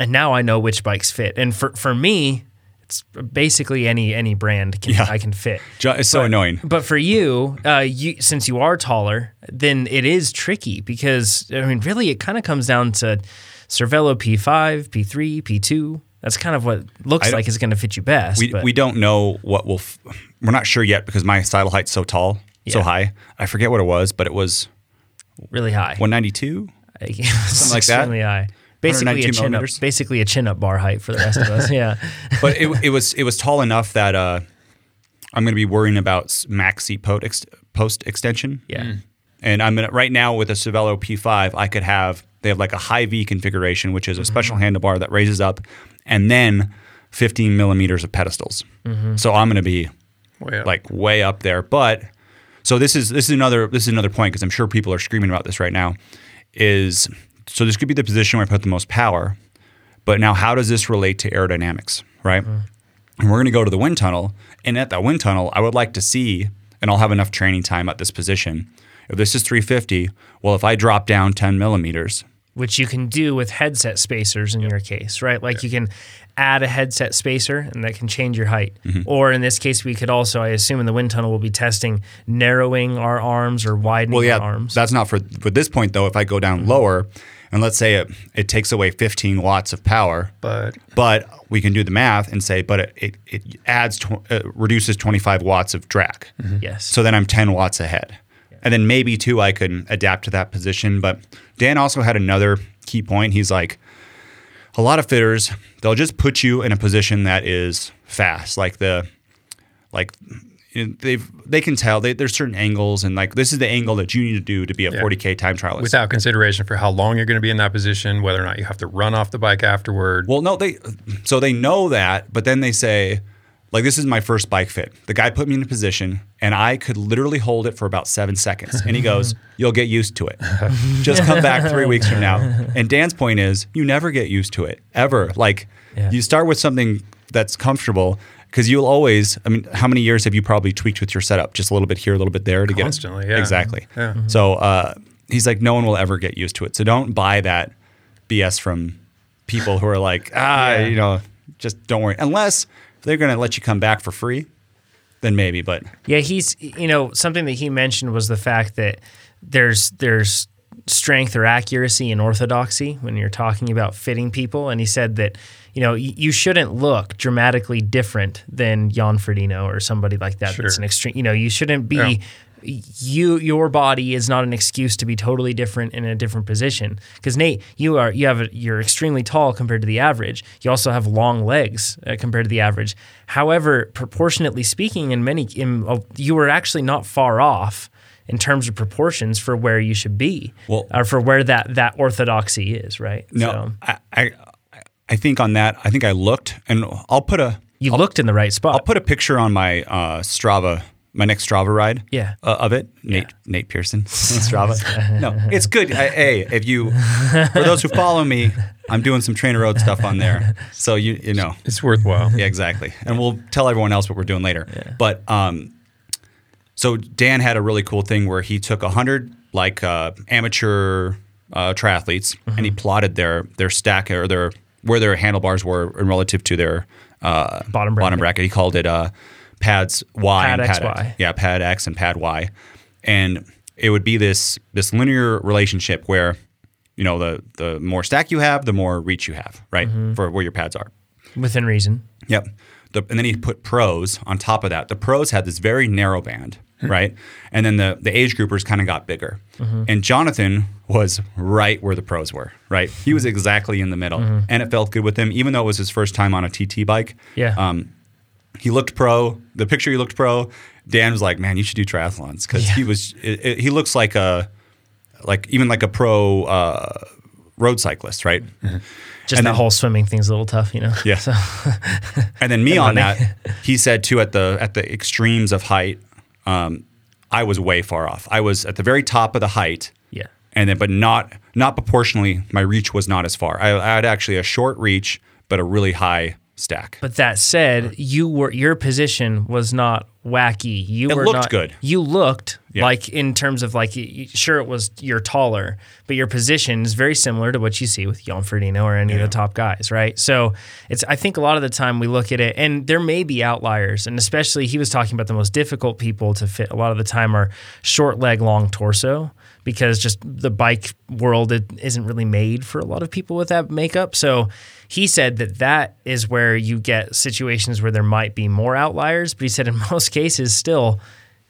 and now I know which bikes fit. And for, for me, it's basically any any brand can, yeah. I can fit. It's so but, annoying. But for you, uh, you, since you are taller, then it is tricky because, I mean, really it kind of comes down to Cervelo P five, P three, P two. That's kind of what looks like is going to fit you best. We, we don't know what will f- – we're not sure yet because my saddle height's so tall, yeah. so high. I forget what it was, but it was – really high. one ninety-two? Something like that. Extremely high. Basically a, chin up, basically a chin-up bar height for the rest of us, yeah. But it, it was it was tall enough that uh, I'm going to be worrying about max seat post, ex- post extension. Yeah. Mm. And I'm gonna, right now with a Cervelo P five, I could have, they have like a high V configuration, which is a special mm-hmm. handlebar that raises up, and then fifteen millimeters of pedestals. Mm-hmm. So I'm going to be way like way up there. But so this is this is another this is another point, because I'm sure people are screaming about this right now. Is so this could be the position where I put the most power, but now how does this relate to aerodynamics, right? Mm-hmm. And we're going to go to the wind tunnel, and at that wind tunnel, I would like to see, and I'll have enough training time at this position. If this is three fifty, well, if I drop down ten millimeters. Which you can do with headset spacers in yep. your case, right? Like yep. you can add a headset spacer, and that can change your height. Mm-hmm. Or in this case, we could also, I assume in the wind tunnel, we'll be testing narrowing our arms or widening well, yeah, our arms. That's not for, for this point, though. If I go down mm-hmm. lower, and let's say it, it takes away fifteen watts of power, but but we can do the math and say, but it it, it adds tw- it reduces twenty-five watts of drag. Mm-hmm. Yes. So then I'm ten watts ahead. And then maybe, too, I could adapt to that position. But Dan also had another key point. He's like, a lot of fitters, they'll just put you in a position that is fast. Like, the, like they've they can tell. They, there's certain angles. And, like, this is the angle that you need to do to be a yeah. forty K time trialist. Without consideration for how long you're going to be in that position, whether or not you have to run off the bike afterward. Well, no, they so they know that. But then they say, like, this is my first bike fit. The guy put me in a position, and I could literally hold it for about seven seconds. And he goes, you'll get used to it. Just come back three weeks from now. And Dan's point is, you never get used to it, ever. Like, yeah. you start with something that's comfortable, because you'll always, I mean, how many years have you probably tweaked with your setup? Just a little bit here, a little bit there to Constantly, get it. Constantly, yeah. Exactly. Yeah. So uh, he's like, no one will ever get used to it. So don't buy that B S from people who are like, ah, yeah. you know, just don't worry. Unless... if they're going to let you come back for free, then maybe, but... Yeah, he's, you know, something that he mentioned was the fact that there's there's strength or accuracy and orthodoxy when you're talking about fitting people. And he said that, you know, you shouldn't look dramatically different than Jan Frodeno or somebody like that. Sure. That's an extreme, you know, you shouldn't be... Yeah. You your body is not an excuse to be totally different in a different position, because Nate, you are you have a, you're extremely tall compared to the average. You also have long legs uh, compared to the average. However, proportionately speaking, in many in, uh, you were actually not far off in terms of proportions for where you should be, well, or for where that that orthodoxy is. Right? No, so. I, I I think on that, I think I looked, and I'll put a you I'll, looked in the right spot. I'll put a picture on my uh, Strava. My next Strava ride yeah. uh, of it, Nate yeah. Nate Pearson Strava. No, it's good. I, hey, if you, for those who follow me, I'm doing some Trainer Road stuff on there. So, you you know. It's worthwhile. Yeah, exactly. And we'll tell everyone else what we're doing later. Yeah. But um, so Dan had a really cool thing where he took one hundred like uh, amateur uh, triathletes mm-hmm. and he plotted their their stack or their where their handlebars were in relative to their uh, bottom, bracket. bottom bracket. He called it uh, Pads Y pad and Pad X, Y. Yeah, Pad X and Pad Y. And it would be this this linear relationship where, you know, the, the more stack you have, the more reach you have, right, mm-hmm. for where your pads are. Within reason. Yep. The, and then he put pros on top of that. The pros had this very narrow band, right? And then the, the age groupers kind of got bigger. Mm-hmm. And Jonathan was right where the pros were, right? He was exactly in the middle. Mm-hmm. And it felt good with him, even though it was his first time on a T T bike. Yeah. Um, He looked pro. The picture he looked pro. Dan was like, "Man, you should do triathlons," because yeah. he was. It, it, he looks like a, like even like a pro uh, road cyclist, right? Mm-hmm. Just and that then, whole swimming thing's a little tough, you know. Yeah. So. And then me and on money. That, he said too at the at the extremes of height, um, I was way far off. I was at the very top of the height. Yeah. And then, but not not proportionally. My reach was not as far. I, I had actually a short reach, but a really high. Stack. But that said, you were your position was not wacky. You it were looked not, good. You looked yeah. like in terms of like sure it was you're taller, but your position is very similar to what you see with Jan Frodeno or any yeah. of the top guys, right? So it's I think a lot of the time we look at it, and there may be outliers, and especially he was talking about the most difficult people to fit. A lot of the time are short leg, long torso. Because just the bike world it isn't really made for a lot of people with that makeup. So he said that that is where you get situations where there might be more outliers. But he said in most cases still,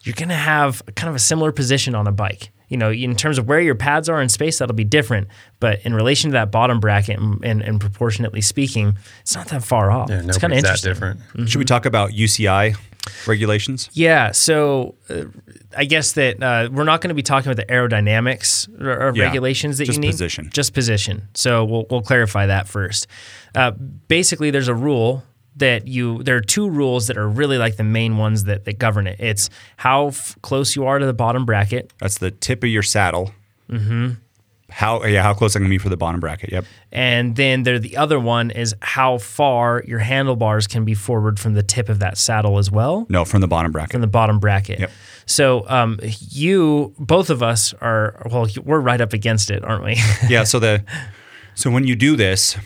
you're going to have kind of a similar position on a bike. You know, in terms of where your pads are in space, that'll be different. But in relation to that bottom bracket and, and, and proportionately speaking, it's not that far off. Yeah, it's kind of interesting. Different. Mm-hmm. Should we talk about U C I regulations? Yeah. So uh, I guess that uh, we're not going to be talking about the aerodynamics or, or yeah, regulations that you need. Just position. Just position. So we'll we'll clarify that first. Uh, basically, there's a rule that you, there are two rules that are really like the main ones that, that govern it. It's how f- close you are to the bottom bracket. That's the tip of your saddle. Mm-hmm. How yeah, how close I can be for the bottom bracket, yep. And then there, the other one is how far your handlebars can be forward from the tip of that saddle as well. No, from the bottom bracket. From the bottom bracket. Yep. So um, you, both of us are, well, we're right up against it, aren't we? yeah, so the so when you do this,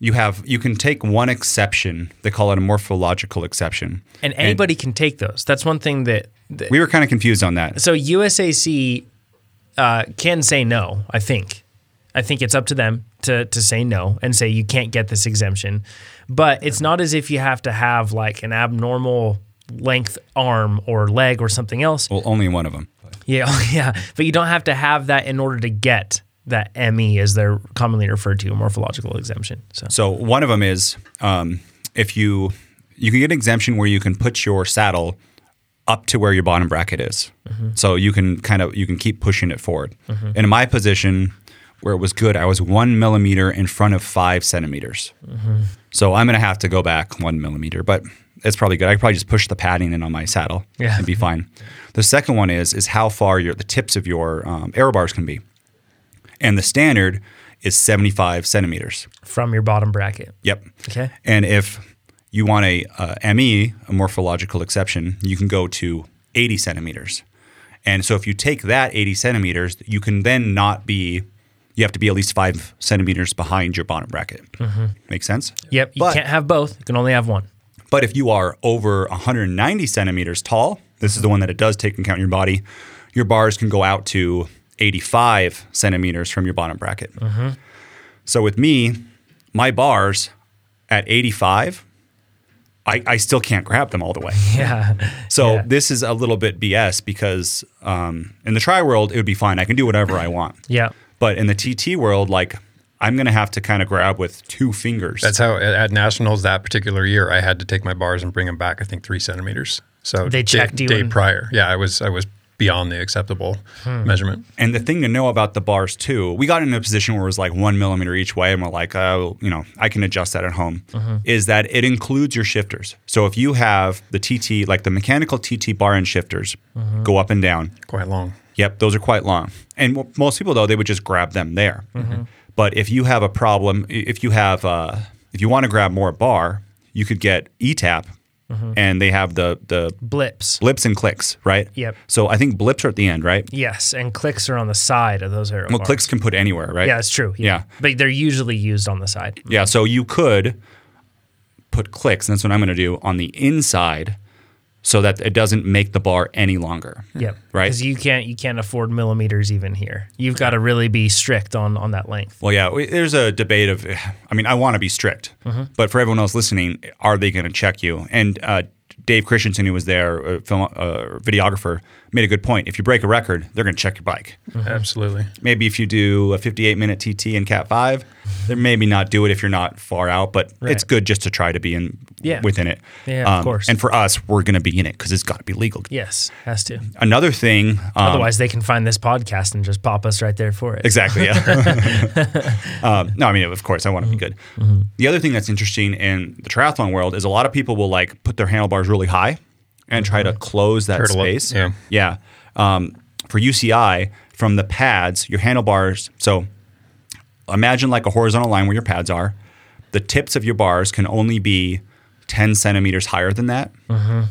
you have you can take one exception. They call it a morphological exception. And anybody and can take those. That's one thing that... that we were kind of confused on that. So U S A C... Uh, can say no, I think. I think it's up to them to to say no and say you can't get this exemption. But it's not as if you have to have like an abnormal length arm or leg or something else. Well, only one of them. Yeah, yeah. But you don't have to have that in order to get that M E, as they're commonly referred to, a morphological exemption. So, so one of them is um, if you you can get an exemption where you can put your saddle up to where your bottom bracket is. Mm-hmm. So you can kind of, you can keep pushing it forward. Mm-hmm. And in my position where it was good, I was one millimeter in front of five centimeters. Mm-hmm. So I'm going to have to go back one millimeter, but it's probably good. I could probably just push the padding in on my saddle yeah. and be fine. The second one is, is how far your, the tips of your um, aero bars can be. And the standard is seventy-five centimeters. From your bottom bracket. Yep. Okay. And if you want a uh, M E, a morphological exception, you can go to eighty centimeters. And so if you take that eighty centimeters, you can then not be, you have to be at least five centimeters behind your bottom bracket. Mm-hmm. Make sense? Yep. You but, can't have both. You can only have one. But if you are over one hundred ninety centimeters tall, this is the one that it does take into account your body, your bars can go out to eighty-five centimeters from your bottom bracket. Mm-hmm. So with me, my bars at eighty-five, I, I still can't grab them all the way. Yeah. So yeah. this is a little bit B S because um, in the tri world, it would be fine. I can do whatever I want. Yeah. But in the T T world, like I'm going to have to kind of grab with two fingers. That's how at Nationals that particular year, I had to take my bars and bring them back, I think, three centimeters. So they checked day, you day and... prior. Yeah, I was I was beyond the acceptable hmm. measurement. And the thing to know about the bars too, we got in a position where it was like one millimeter each way and we're like, oh, you know, I can adjust that at home, uh-huh. is that it includes your shifters. So if you have the T T, like the mechanical T T bar end shifters uh-huh. go up and down. Quite long. Yep, those are quite long. And most people though, they would just grab them there. Uh-huh. But if you have a problem, if you have, uh, if you want to grab more bar, you could get E T A P. Mm-hmm. And they have the, the blips, blips and clicks, right? Yep. So I think blips are at the end, right? Yes, and clicks are on the side of those aero bars. Well, clicks can put anywhere, right? Yeah, that's true. Yeah, yeah. But they're usually used on the side. Mm-hmm. Yeah, so you could put clicks, and that's what I'm going to do on the inside, so that it doesn't make the bar any longer. Yep. Right? Because you can't you can't afford millimeters even here. You've got to really be strict on on that length. Well, yeah. There's a debate of, I mean, I want to be strict. Mm-hmm. But for everyone else listening, are they going to check you? And uh, Dave Christensen, who was there, a film, uh, videographer, made a good point. If you break a record, they're going to check your bike. Mm-hmm. Absolutely. Maybe if you do a fifty-eight minute T T in Cat five, they maybe not do it if you're not far out, but right. it's good just to try to be in yeah. within it. Yeah, um, of course. And for us, we're going to be in it because it's got to be legal. Yes, has to. Another thing. Um, Otherwise, they can find this podcast and just pop us right there for it. Exactly, yeah. um, no, I mean, of course, I want to mm-hmm. be good. Mm-hmm. The other thing that's interesting in the triathlon world is a lot of people will like put their handlebars really high and try to close that Turtle space. Up. Yeah. yeah. Um, for U C I, from the pads, your handlebars, so imagine like a horizontal line where your pads are. The tips of your bars can only be ten centimeters higher than that, mm-hmm.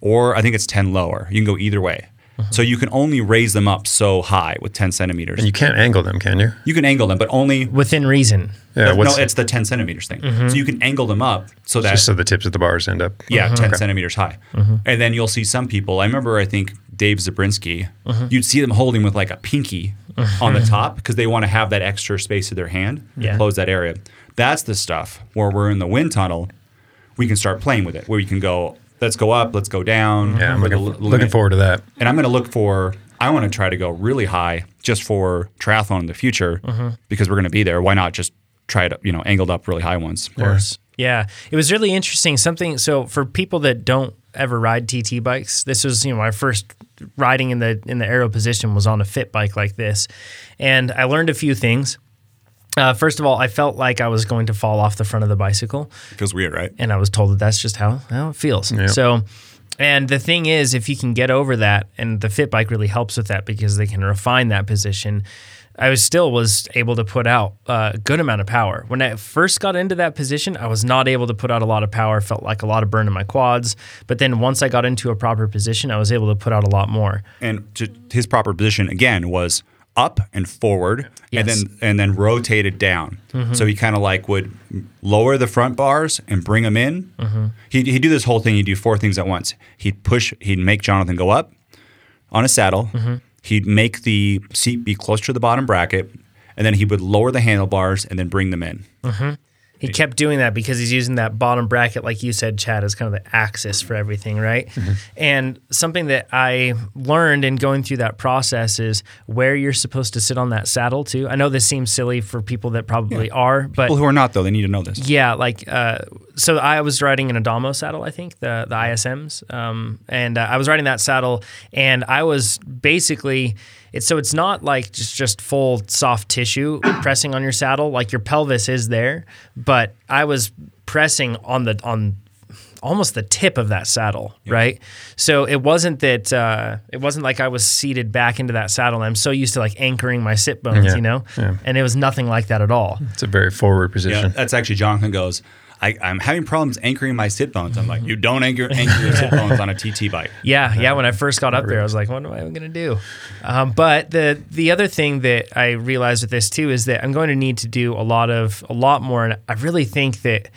or I think it's ten lower. You can go either way. Mm-hmm. So you can only raise them up so high with ten centimeters. And you can't angle them, can you? You can angle them, but only... within reason. Yeah, no, it's the ten centimeters thing. Mm-hmm. So you can angle them up so that... just so the tips of the bars end up... Yeah, mm-hmm. ten okay. centimeters high. Mm-hmm. And then you'll see some people... I remember, I think, Dave Zabrinsky. Mm-hmm. You'd see them holding with like a pinky mm-hmm. on the top because they want to have that extra space of their hand yeah. and close that area. That's the stuff where we're in the wind tunnel. We can start playing with it, where you can go... let's go up, let's go down. Yeah, I'm looking, l- looking forward to that. And I'm going to look for, I want to try to go really high just for triathlon in the future mm-hmm. because we're going to be there. Why not just try it, you know, angled up really high ones? Of course. Yeah. yeah. It was really interesting. Something, so for people that don't ever ride T T bikes. This was, you know, my first riding in the in the aero position was on a fit bike like this. And I learned a few things. Uh, first of all, I felt like I was going to fall off the front of the bicycle. It feels weird, right? And I was told that that's just how, how it feels. Yeah. So, and the thing is, if you can get over that, and the fit bike really helps with that because they can refine that position, I was still was able to put out a good amount of power. When I first got into that position, I was not able to put out a lot of power. Felt like a lot of burn in my quads. But then once I got into a proper position, I was able to put out a lot more. And to his proper position, again, was up and forward, yes. and then and then rotated down. Mm-hmm. So he kind of like would lower the front bars and bring them in. Mm-hmm. He'd, he'd do this whole thing. He'd do four things at once. He'd push. He'd make Jonathan go up on a saddle. Mm-hmm. He'd make the seat be closer to the bottom bracket, and then he would lower the handlebars and then bring them in. Mm-hmm. He kept doing that because he's using that bottom bracket, like you said, Chad, as kind of the axis for everything, right? Mm-hmm. And something that I learned in going through that process is where you're supposed to sit on that saddle too. I know this seems silly for people that probably yeah. are, but people who are not though, they need to know this. Yeah, like uh, so I was riding an Adamo saddle, I think, the the I S Ms, um, and uh, I was riding that saddle, and I was basically. It's, so it's not like just, just full soft tissue pressing on your saddle. Like your pelvis is there, but I was pressing on the on almost the tip of that saddle, yeah. right? So it wasn't that uh, it wasn't like I was seated back into that saddle. I'm so used to like anchoring my sit bones, yeah. you know, yeah. and it was nothing like that at all. It's a very forward position. Yeah, that's actually Jonathan goes. I, I'm having problems anchoring my sit bones. I'm like, you don't anchor, anchor your sit bones on a T T bike. Yeah, yeah. When I first got up there, I was like, what am I going to do? Um, but the the other thing that I realized with this too is that I'm going to need to do a lot of a lot more. And I really think that.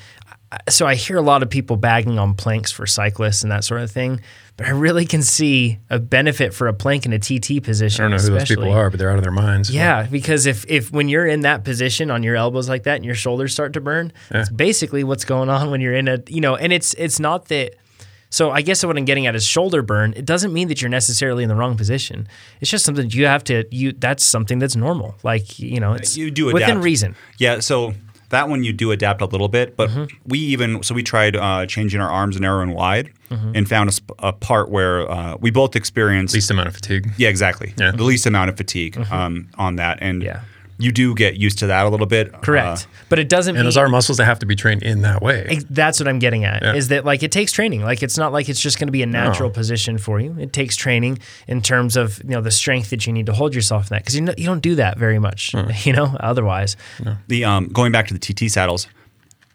So I hear a lot of people bagging on planks for cyclists and that sort of thing, but I really can see a benefit for a plank in a T T position. I don't know especially. Who those people are, but they're out of their minds. Yeah, so. Because if if when you're in that position on your elbows like that and your shoulders start to burn, yeah. that's basically what's going on when you're in a, you know, and it's it's not that. So I guess what I'm getting at is shoulder burn. It doesn't mean that you're necessarily in the wrong position. It's just something you have to, you that's something that's normal. Like, you know, it's you do adapt. Within reason. Yeah, so. That one you do adapt a little bit, but mm-hmm. we even – so we tried uh, changing our arms narrow and wide mm-hmm. and found a, sp- a part where uh, we both experienced – least amount of fatigue. Yeah, exactly. Yeah. The least amount of fatigue mm-hmm. um, on that. And yeah. you do get used to that a little bit. Correct. Uh, but it doesn't mean – and those are muscles that have to be trained in that way. It, that's what I'm getting at yeah. is that like it takes training. Like it's not like it's just going to be a natural no. position for you. It takes training in terms of you know the strength that you need to hold yourself in that because you, know, you don't do that very much mm. you know otherwise. No. The um, going back to the T T saddles,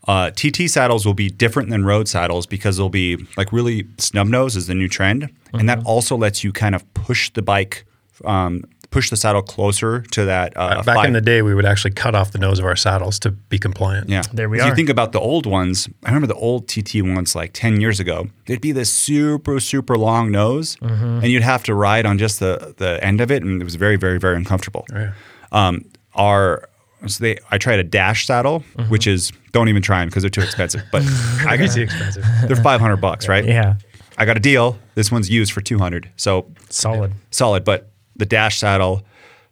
uh, T T saddles will be different than road saddles because they'll be like really snub nose is the new trend mm-hmm. and that also lets you kind of push the bike um, – push the saddle closer to that. Uh, Back five. In the day, we would actually cut off the nose of our saddles to be compliant. Yeah. There we are. If you think about the old ones, I remember the old T T ones like ten years ago. It'd be this super, super long nose, mm-hmm. and you'd have to ride on just the, the end of it, and it was very, very, very uncomfortable. Yeah. Um, our so they, I tried a Dash saddle, mm-hmm. which is, don't even try them because they're too expensive. But I got, expensive. They're five hundred bucks, right? Yeah. I got a deal. This one's used for two hundred. So solid. Solid, but the Dash saddle,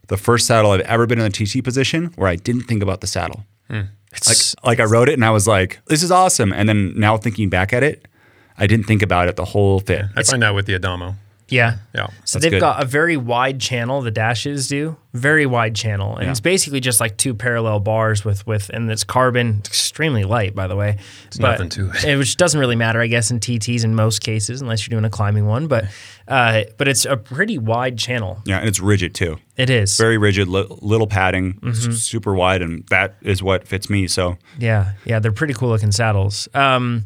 the first saddle I've ever been in the T T position where I didn't think about the saddle. Hmm. Like, like I rode it and I was like, this is awesome. And then now thinking back at it, I didn't think about it the whole fit. I find out with the Adamo. Yeah. yeah. So they've good. got a very wide channel, the Dashes do, very wide channel. And yeah. it's basically just like two parallel bars with, with and it's carbon, extremely light, by the way. It's but nothing to it. Which doesn't really matter, I guess, in T Ts in most cases, unless you're doing a climbing one. But uh, but it's a pretty wide channel. Yeah, and it's rigid too. It is. Very rigid, li- little padding, mm-hmm. super wide, and that is what fits me. So yeah, yeah, they're pretty cool looking saddles. Um,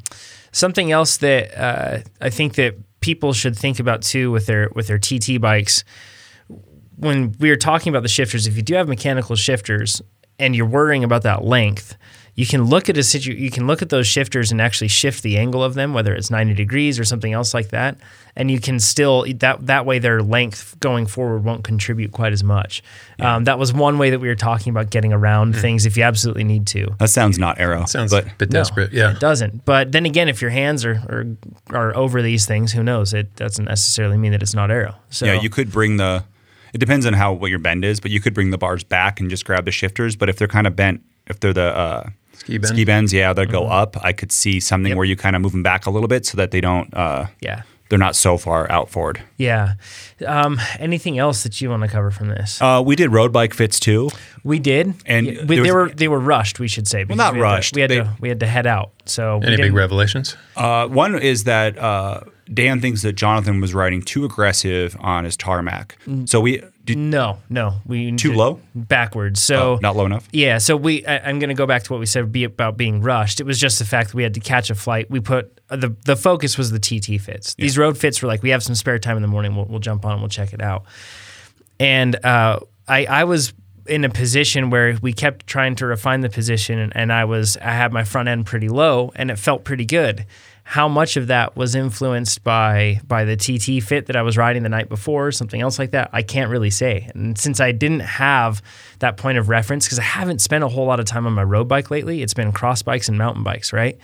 something else that uh, I think that people should think about too with their with their T T bikes. When we were talking about the shifters, if you do have mechanical shifters and you're worrying about that length, you can look at a situ- you can look at those shifters and actually shift the angle of them, whether it's ninety degrees or something else like that, and you can still that that way their length going forward won't contribute quite as much. Yeah. Um, that was one way that we were talking about getting around mm. things if you absolutely need to. That sounds not aero. It sounds but, a bit desperate. No, yeah, it doesn't. But then again, if your hands are are, are over these things, who knows? It doesn't necessarily mean that it's not aero. So yeah, you could bring the. It depends on how what your bend is, but you could bring the bars back and just grab the shifters. But if they're kind of bent, if they're the uh, Ski bends? Ski bends, yeah, that go up. I could see something yep. where you kind of move them back a little bit so that they don't uh, – yeah. They're not so far out forward. Yeah. Um, anything else that you want to cover from this? Uh, we did road bike fits too. We did, and yeah, we, was, they were they were rushed. We should say. Well, not we rushed. To, we had they, to we had to head out. So any we big revelations? Uh, one is that uh, Dan thinks that Jonathan was riding too aggressive on his tarmac. So we did, no no we too low backwards. So oh, not low enough. Yeah. So we I, I'm going to go back to what we said be about being rushed. It was just the fact that we had to catch a flight. We put. The the focus was the T T fits. Yeah. These road fits were like, we have some spare time in the morning. We'll, we'll jump on and we'll check it out. And uh, I, I was in a position where we kept trying to refine the position, and, and I was I had my front end pretty low, and it felt pretty good. How much of that was influenced by by the T T fit that I was riding the night before or something else like that, I can't really say. And since I didn't have that point of reference, because I haven't spent a whole lot of time on my road bike lately, it's been cross bikes and mountain bikes, right?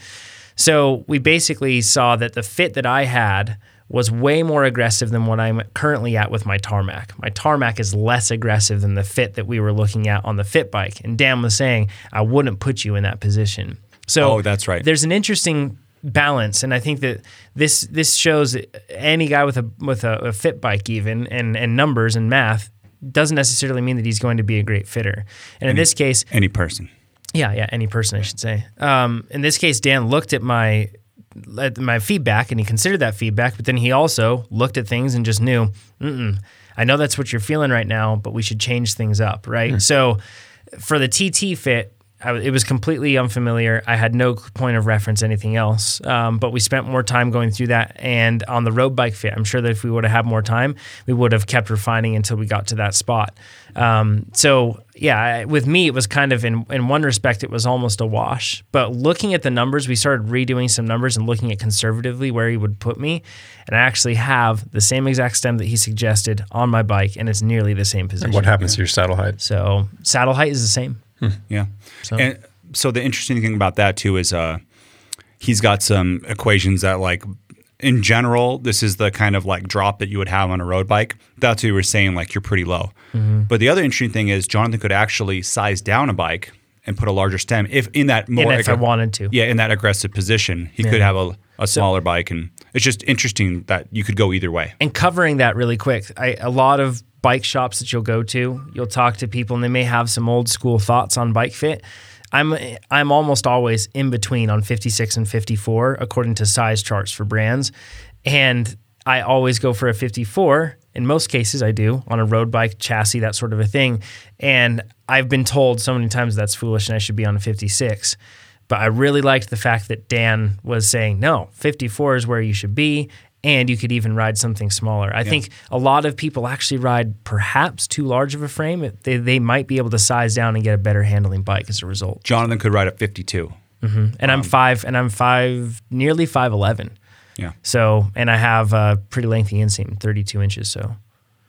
So we basically saw that the fit that I had was way more aggressive than what I'm currently at with my tarmac. My tarmac is less aggressive than the fit that we were looking at on the fit bike. And Dan was saying, I wouldn't put you in that position. So oh, that's right. There's an interesting balance. And I think that this this shows any guy with a with a, a fit bike even and, and numbers and math doesn't necessarily mean that he's going to be a great fitter. And any, in this case... Any person. Yeah, yeah, any person, I should say. Um, in this case, Dan looked at my at my feedback, and he considered that feedback, but then he also looked at things and just knew, mm-mm, I know that's what you're feeling right now, but we should change things up, right? Mm. So for the T T fit, I, it was completely unfamiliar. I had no point of reference, anything else, um, but we spent more time going through that. And on the road bike fit, I'm sure that if we would have had more time, we would have kept refining until we got to that spot. Um, so... Yeah, with me, it was kind of, in, in one respect, it was almost a wash. But looking at the numbers, we started redoing some numbers and looking at conservatively where he would put me. And I actually have the same exact stem that he suggested on my bike, and it's nearly the same position. And what happens yeah. to your saddle height? So saddle height is the same. Hmm. Yeah. So. And so the interesting thing about that, too, is uh, he's got some equations that, like, in general, this is the kind of like drop that you would have on a road bike. That's what you were saying, like you're pretty low. Mm-hmm. But the other interesting thing is Jonathan could actually size down a bike and put a larger stem if in that more. And if ag- I wanted to. Yeah, in that aggressive position, he yeah. could have a, a smaller so, bike, and it's just interesting that you could go either way. And covering that really quick, I, a lot of bike shops that you'll go to, you'll talk to people, and they may have some old school thoughts on bike fit. I'm I'm almost always in between on fifty-six and fifty-four according to size charts for brands, and I always go for a fifty-four in most cases. I do on a road bike chassis, that sort of a thing, and I've been told so many times that's foolish and I should be on a fifty-six. But I really liked the fact that Dan was saying no, fifty-four is where you should be. And you could even ride something smaller. I yeah. think a lot of people actually ride perhaps too large of a frame. They they might be able to size down and get a better handling bike as a result. Jonathan could ride a fifty-two, mm-hmm. and um, I'm five, and I'm five, nearly five eleven. Yeah. So, and I have a pretty lengthy inseam, thirty-two inches. So,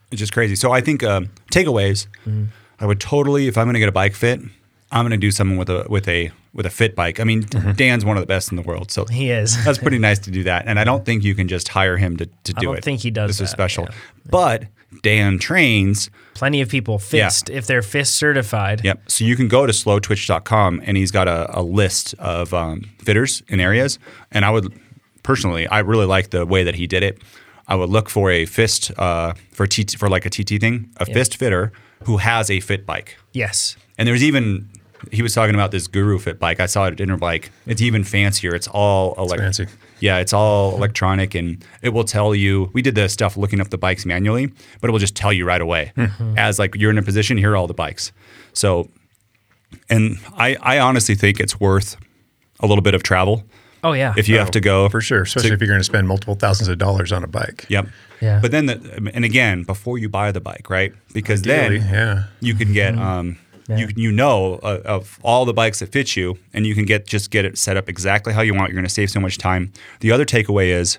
it's just crazy. So I think um, takeaways. Mm-hmm. I would totally, if I'm going to get a bike fit, I'm going to do something with a with a with a fit bike. I mean, mm-hmm. Dan's one of the best in the world, so he is. That's pretty nice to do that. And I don't think you can just hire him to, to do it. I don't it. think he does. This that. is special. Yeah. But Dan trains plenty of people FIST yeah. if they're FIST certified. Yep. So you can go to slow twitch dot com, and he's got a, a list of um, fitters in areas. And I would personally, I really like the way that he did it. I would look for a FIST uh, for T T, for like a T T thing, a yep. FIST fitter who has a fit bike. Yes. And there's even. He was talking about this Guru Fit bike. I saw it at Interbike. It's even fancier. It's all electric. It's fancy. Yeah, it's all electronic, and it will tell you. We did the stuff looking up the bikes manually, but it will just tell you right away. Mm-hmm. As like you're in a position, here are all the bikes. So, and I, I honestly think it's worth a little bit of travel. Oh, yeah. If you oh, have to go. For sure, especially to, if you're going to spend multiple thousands of dollars on a bike. Yep. Yeah. But then, the, and again, before you buy the bike, right? Because Ideally, then yeah. you can get... um. Yeah. You you know uh, of all the bikes that fit you, and you can get just get it set up exactly how you want. You're going to save so much time. The other takeaway is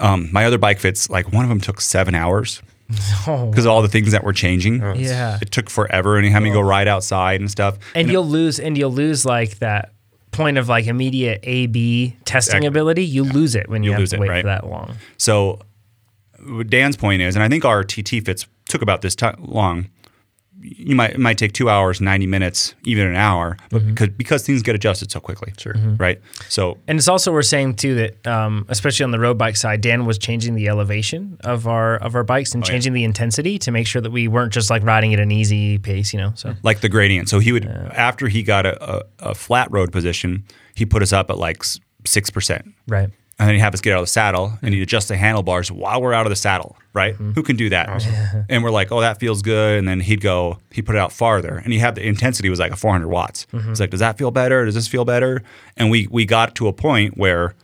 um, my other bike fits, like one of them took seven hours because oh. all the things that were changing. Oh. Yeah, it took forever, and you had me go ride outside and stuff. And, and you'll it, lose, and you'll lose like that point of like immediate A B testing exactly. ability. You yeah. lose it when you you'll have to it, wait right? for that long. So Dan's point is, and I think our T T fits took about this t- long. you might it might take two hours, ninety minutes, even an hour, but mm-hmm. because because things get adjusted so quickly, sure, mm-hmm. right? So, and it's also worth saying too that um, especially on the road bike side, Dan was changing the elevation of our of our bikes and oh, changing yeah. the intensity to make sure that we weren't just like riding at an easy pace, you know. So like the gradient. So he would yeah. after he got a, a, a flat road position, he put us up at like six percent, right? And then he'd have us get out of the saddle mm-hmm. and he'd adjust the handlebars while we're out of the saddle, right? Mm-hmm. Who can do that? Awesome. Yeah. And we're like, oh, that feels good. And then he'd go, he'd put it out farther. And he had the intensity was like a four hundred watts. Mm-hmm. It's like, does that feel better? Does this feel better? And we we got to a point where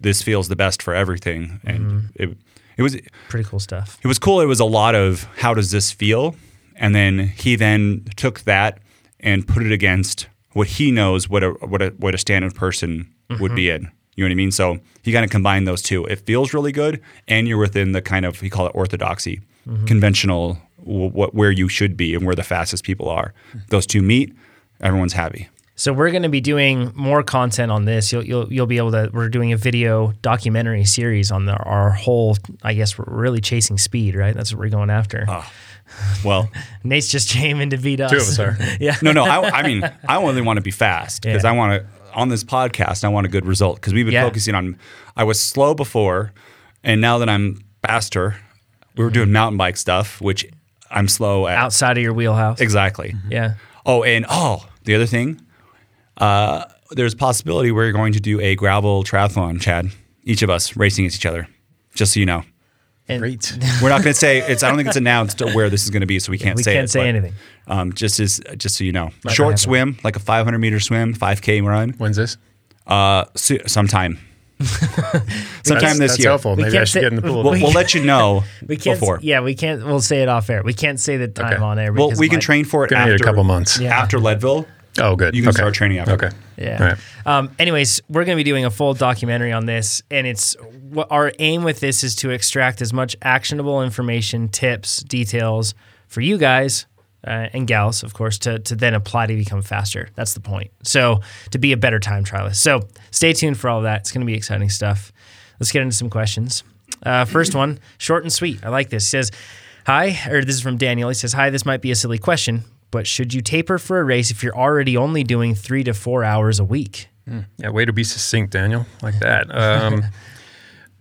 this feels the best for everything. And mm-hmm. it it was pretty cool stuff. It was cool. It was a lot of how does this feel? And then he then took that and put it against what he knows what a, what a, what a standard person mm-hmm. would be in. You know what I mean? So he kind of combined those two. It feels really good, and you're within the kind of, he called it orthodoxy, mm-hmm. conventional, what where you should be and where the fastest people are. Those two meet, everyone's happy. So we're going to be doing more content on this. You'll you'll you'll be able to. We're doing a video documentary series on the, our whole. I guess we're really chasing speed, right? That's what we're going after. Oh, well, Nate's just jamming to beat us. Two of us are. yeah. No, no. I, I mean, I only want to be fast because yeah. I want to. On this podcast, I want a good result because we've been yeah. focusing on, I was slow before, and now that I'm faster, we were mm-hmm. doing mountain bike stuff, which I'm slow at. Outside of your wheelhouse. Exactly. Mm-hmm. Yeah. Oh, and oh, the other thing, uh, there's a possibility we're going to do a gravel triathlon, Chad. Each of us racing against each other, just so you know. And Great. We're not going to say it's. I don't think it's announced where this is going to be, so we can't yeah, we say. We can't it, say but, anything. Um, just as just so you know, Might short swim, like a five hundred meter swim, five K run. When's this? Uh, so, sometime. sometime that's, this that's year. Helpful. Maybe I should say, get in the pool. We'll, we'll let you know we can't, before. Yeah, we can't. We'll say it off air. We can't say the time okay. on air. Well, we can like, train for it after a couple months yeah. after Leadville. Oh, good. You can okay. start training after. Okay. Yeah. Right. Um, anyways, we're going to be doing a full documentary on this, and it's what our aim with this is to extract as much actionable information, tips, details for you guys uh, and gals, of course, to to then apply to become faster. That's the point. So to be a better time trialist. So stay tuned for all of that. It's going to be exciting stuff. Let's get into some questions. Uh, first one, short and sweet. I like this. It says, "Hi," or this is from Daniel. He says, "Hi, this might be a silly question, but should you taper for a race if you're already only doing three to four hours a week?" Mm. Yeah, way to be succinct, Daniel. Like that. Um,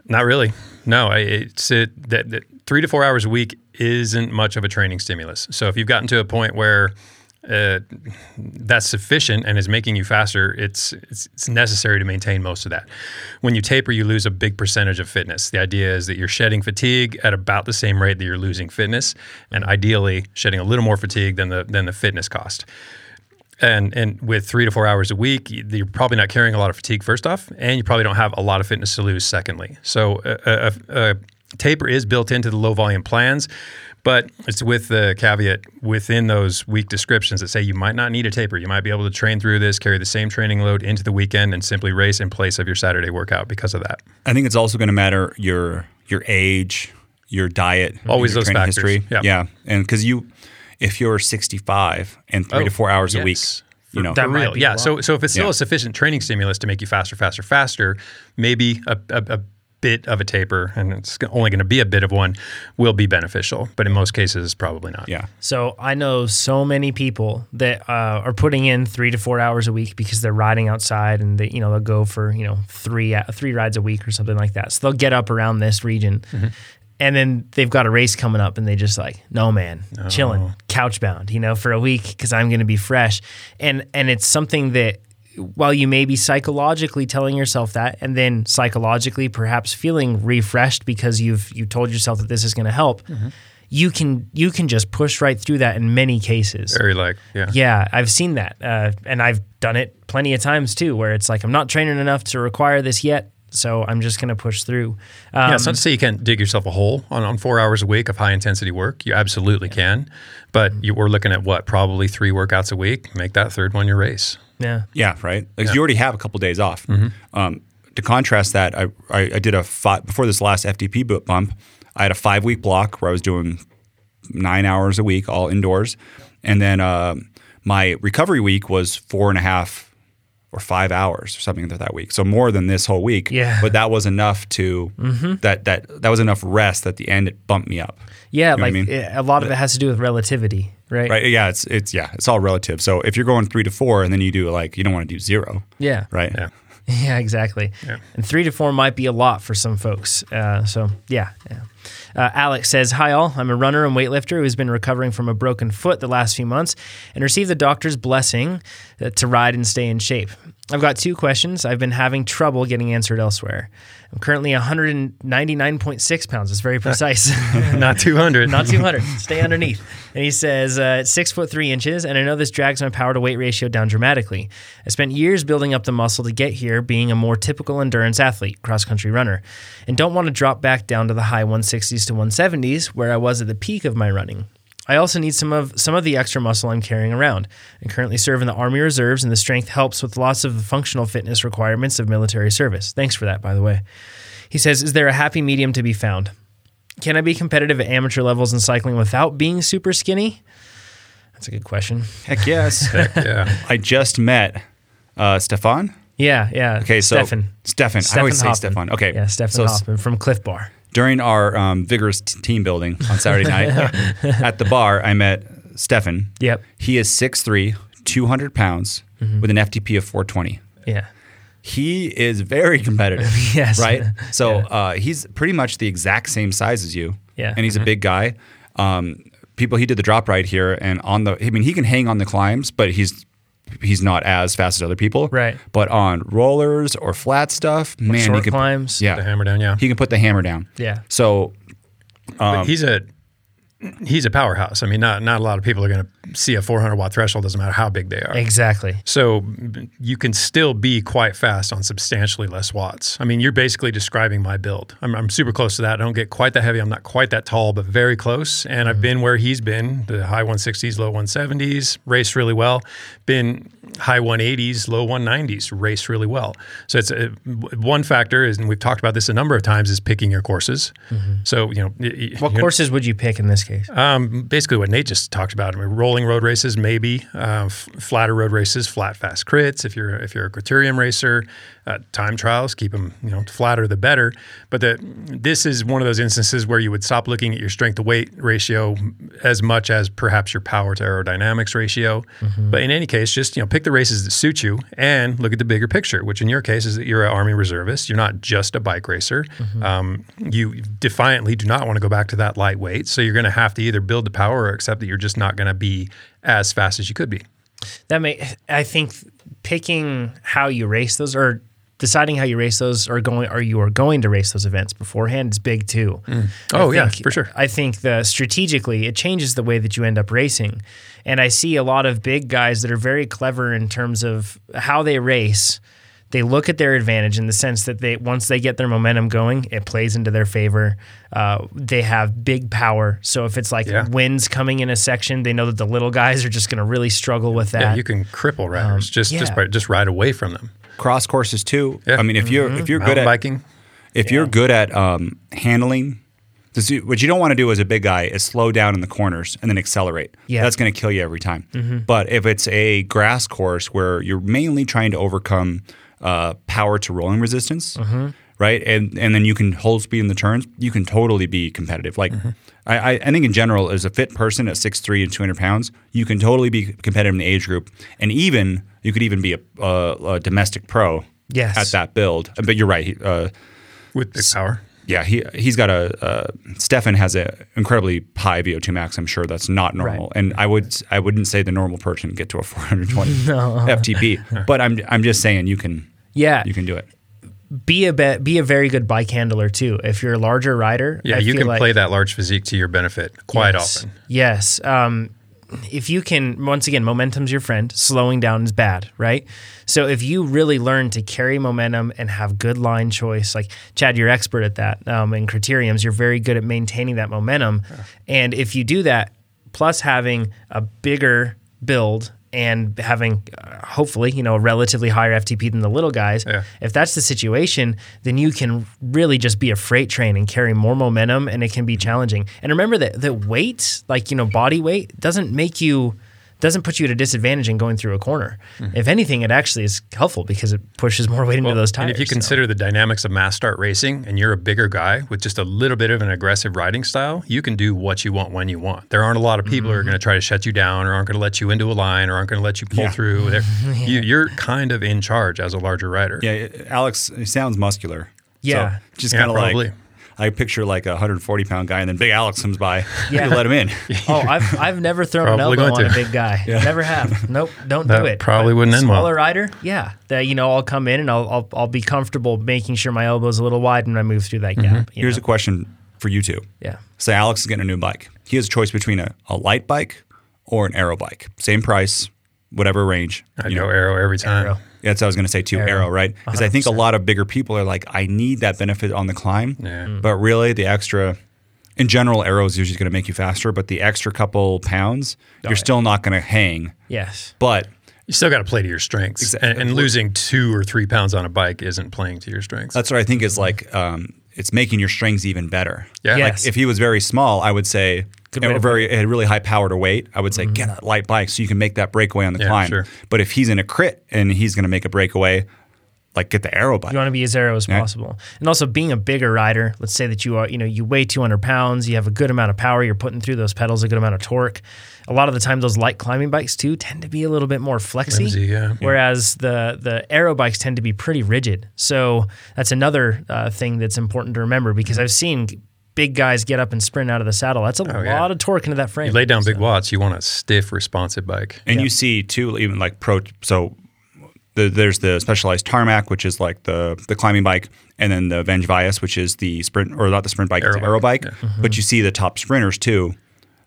not really. No, I, it's it, that, that three to four hours a week isn't much of a training stimulus. So if you've gotten to a point where uh, that's sufficient and is making you faster, it's, it's it's necessary to maintain most of that. When you taper, you lose a big percentage of fitness. The idea is that you're shedding fatigue at about the same rate that you're losing fitness, and ideally shedding a little more fatigue than the than the fitness cost. And and with three to four hours a week, you're probably not carrying a lot of fatigue first off, and you probably don't have a lot of fitness to lose secondly. So a, a, a taper is built into the low volume plans, but it's with the caveat within those week descriptions that say you might not need a taper. You might be able to train through this, carry the same training load into the weekend, and simply race in place of your Saturday workout because of that. I think it's also going to matter your your age, your diet, always your those factors. History. Yep. Yeah, and because you. If you're sixty-five and three oh, to four hours yes. a week, you know, that real, yeah. So, so if it's still yeah. a sufficient training stimulus to make you faster, faster, faster, maybe a, a, a bit of a taper, and it's only going to be a bit of one, will be beneficial. But in most cases, probably not. Yeah. So I know so many people that uh, are putting in three to four hours a week because they're riding outside, and they, you know, they'll go for you know three three rides a week or something like that. So they'll get up around this region. Mm-hmm. And then they've got a race coming up, and they just like, no man, no. chilling, couch bound, you know, for a week because I'm going to be fresh. And and it's something that while you may be psychologically telling yourself that, and then psychologically perhaps feeling refreshed because you've you told yourself that this is going to help, mm-hmm. you can you can just push right through that in many cases. Very like, yeah, yeah, I've seen that, uh, and I've done it plenty of times too, where it's like I'm not training enough to require this yet. So I'm just going to push through. Um, yeah, it's not to say you can't dig yourself a hole on, on four hours a week of high-intensity work. You absolutely yeah. can. But mm-hmm. you were looking at, what, probably three workouts a week? Make that third one your race. Yeah. Yeah, right? Because yeah. you already have a couple of days off. Mm-hmm. Um, to contrast that, I, I, I did a five, before this last F T P boot bump, I had a five-week block where I was doing nine hours a week, all indoors. And then uh, my recovery week was four and a half or five hours or something that week. So more than this whole week. Yeah. But that was enough to, mm-hmm. that, that, that was enough rest at the end. It bumped me up. Yeah. You know like I mean? it, a lot but, of it has to do with relativity, right? Right. Yeah. It's, it's, yeah, it's all relative. So if you're going three to four and then you do like, you don't want to do zero. Yeah. Right. Yeah. Yeah, exactly. Yeah. And three to four might be a lot for some folks. Uh, so, yeah. yeah. Uh, Alex says, "Hi all, I'm a runner and weightlifter who has been recovering from a broken foot the last few months and received the doctor's blessing uh, to ride and stay in shape. I've got two questions I've been having trouble getting answered elsewhere. I'm currently one ninety-nine point six pounds. It's very precise. Not two hundred. Not two hundred. Stay underneath." And he says, uh, it's six foot three inches, and I know this drags my power to weight ratio down dramatically. I spent years building up the muscle to get here, being a more typical endurance athlete, cross-country runner, and don't want to drop back down to the high one sixties to one seventies where I was at the peak of my running. I also need some of some of the extra muscle I'm carrying around. I currently serve in the Army Reserves, and the strength helps with lots of the functional fitness requirements of military service. Thanks for that, by the way. He says, is there a happy medium to be found? Can I be competitive at amateur levels in cycling without being super skinny? That's a good question. Heck yes. Heck yeah. I just met uh, Stefan. Yeah, yeah. Okay, so Stefan. Stefan. Stefan I always Hoppen. say Stefan. Okay. Yeah, Stefan so, Hoppen from Cliff Bar. During our um, vigorous t- team building on Saturday night at the bar, I met Stefan. Yep. He is six three, two hundred pounds, mm-hmm. with an F T P of four twenty. Yeah. He is very competitive. Yes. Right? So yeah. uh, he's pretty much the exact same size as you. Yeah. And he's mm-hmm. a big guy. Um, people, he did the drop ride here, and on the, I mean, he can hang on the climbs, but he's, he's not as fast as other people. Right. But on rollers or flat stuff, like man, short he can climbs. Yeah. Put the hammer down, yeah. He can put the hammer down. Yeah. So um, but he's a he's a powerhouse. I mean, not not a lot of people are going to see a four hundred watt threshold, doesn't matter how big they are. Exactly. So you can still be quite fast on substantially less watts. I mean, you're basically describing my build. I'm, I'm super close to that. I don't get quite that heavy. I'm not quite that tall, but very close. And mm-hmm. I've been where he's been, the high one sixties, low one seventies, raced really well. Been high one eighties, low one nineties, race really well. So it's a, one factor is, and we've talked about this a number of times, is picking your courses. Mm-hmm. So, you know. It, what courses know, would you pick in this case? Um, basically what Nate just talked about. I mean, rolling road races, maybe, uh, f- flatter road races, flat, fast crits. If you're, if you're a criterium racer, uh, time trials, keep them, you know, flatter the better. But the, this is one of those instances where you would stop looking at your strength to weight ratio as much as perhaps your power to aerodynamics ratio. Mm-hmm. But in any case, just, you know, pick the races that suit you and look at the bigger picture, which in your case is that you're an Army reservist. You're not just a bike racer. Mm-hmm. Um, you defiantly do not want to go back to that lightweight. So you're going to have to either build the power or accept that you're just not going to be as fast as you could be. That may, I think picking how you race those or deciding how you race those or going, or you are going to race those events beforehand is big too. Mm. Oh yeah, for sure. I think the strategically it changes the way that you end up racing. And I see a lot of big guys that are very clever in terms of how they race. They look at their advantage in the sense that they once they get their momentum going, it plays into their favor. Uh, they have big power. So if it's like yeah. winds coming in a section, they know that the little guys are just going to really struggle with that. Yeah, you can cripple riders um, just yeah. just, by, just ride away from them. Cross courses too. Yeah. I mean, if you're mm-hmm. if you're good at biking, if yeah. you're good at um, handling. What you don't want to do as a big guy is slow down in the corners and then accelerate. Yeah. That's going to kill you every time. Mm-hmm. But if it's a grass course where you're mainly trying to overcome uh, power to rolling resistance, mm-hmm. right, and and then you can hold speed in the turns, you can totally be competitive. Like mm-hmm. I, I think in general, as a fit person at six three and two hundred pounds, you can totally be competitive in the age group. And even you could even be a, a, a domestic pro yes. at that build. But you're right. Uh, With big power. Yeah, he, he's got a uh, – Stefan has an incredibly high V O two max. I'm sure that's not normal. Right. And I, would, I wouldn't say the normal person can get to a four hundred twenty no. F T P. But I'm I'm just saying you can yeah. you can do it. Be a be, be a very good bike handler too. If you're a larger rider, yeah, I you feel can like, play that large physique to your benefit quite yes, often. Yes. Um, if you can – once again, momentum's your friend. Slowing down is bad, right? So if you really learn to carry momentum and have good line choice, like Chad, you're expert at that um, in criteriums, you're very good at maintaining that momentum. Yeah. And if you do that, plus having a bigger build and having uh, hopefully, you know, a relatively higher F T P than the little guys, yeah. if that's the situation, then you can really just be a freight train and carry more momentum, and it can be challenging. And remember that, that weight, like, you know, body weight doesn't make you doesn't put you at a disadvantage in going through a corner. Mm-hmm. If anything, it actually is helpful because it pushes more weight well, into those tires. And if you so. consider the dynamics of mass start racing and you're a bigger guy with just a little bit of an aggressive riding style, you can do what you want when you want. There aren't a lot of people mm-hmm. who are going to try to shut you down or aren't going to let you into a line or aren't going to let you pull yeah. through. yeah. you, you're kind of in charge as a larger rider. Yeah, it, Alex it sounds muscular. Yeah. So just kind of yeah, like... I picture like a one hundred forty pound guy, and then Big Alex comes by. Yeah. You let him in. Oh, I've I've never thrown an elbow on to. a big guy. Yeah. Never have. Nope. Don't that do it. Probably but wouldn't end well. Smaller rider, yeah. That you know, I'll come in and I'll I'll, I'll be comfortable making sure my elbow's a little wide when I move through that mm-hmm. gap. Here's know? a question for you two. Yeah. Say Alex is getting a new bike. He has a choice between a, a light bike or an aero bike. Same price, whatever range. I go know. aero every time. Aero. Yeah, that's what I was going to say, too, aero, aero right? Because I think a lot of bigger people are like, I need that benefit on the climb. Yeah. Mm. But really, the extra, in general, aero is usually going to make you faster. But the extra couple pounds, oh, you're yeah. still not going to hang. Yes. But you still got to play to your strengths. Exactly. And, and losing two or three pounds on a bike isn't playing to your strengths. That's what I think is like, um, it's making your strengths even better. Yeah. Yes. Like if he was very small, I would say, Good and very, it had really high power to weight, I would say mm-hmm. get a light bike so you can make that breakaway on the yeah, climb. Sure. But if he's in a crit and he's going to make a breakaway, like get the aero bike. You want to be as aero as yeah. possible. And also being a bigger rider, let's say that you are, you know, you weigh two hundred pounds, you have a good amount of power, you're putting through those pedals, a good amount of torque. A lot of the time, those light climbing bikes too tend to be a little bit more flexy, Flimsy, yeah. whereas the the aero bikes tend to be pretty rigid. So that's another uh, thing that's important to remember, because I've seen big guys get up and sprint out of the saddle. That's a oh, lot yeah. of torque into that frame. You lay down so. big watts, you want a stiff, responsive bike. And yeah. you see too, even like pro. So the, there's the Specialized Tarmac, which is like the the climbing bike, and then the Venge Vias, which is the sprint, or not the sprint bike, aero it's aero bike. bike. Yeah. Mm-hmm. But you see the top sprinters too.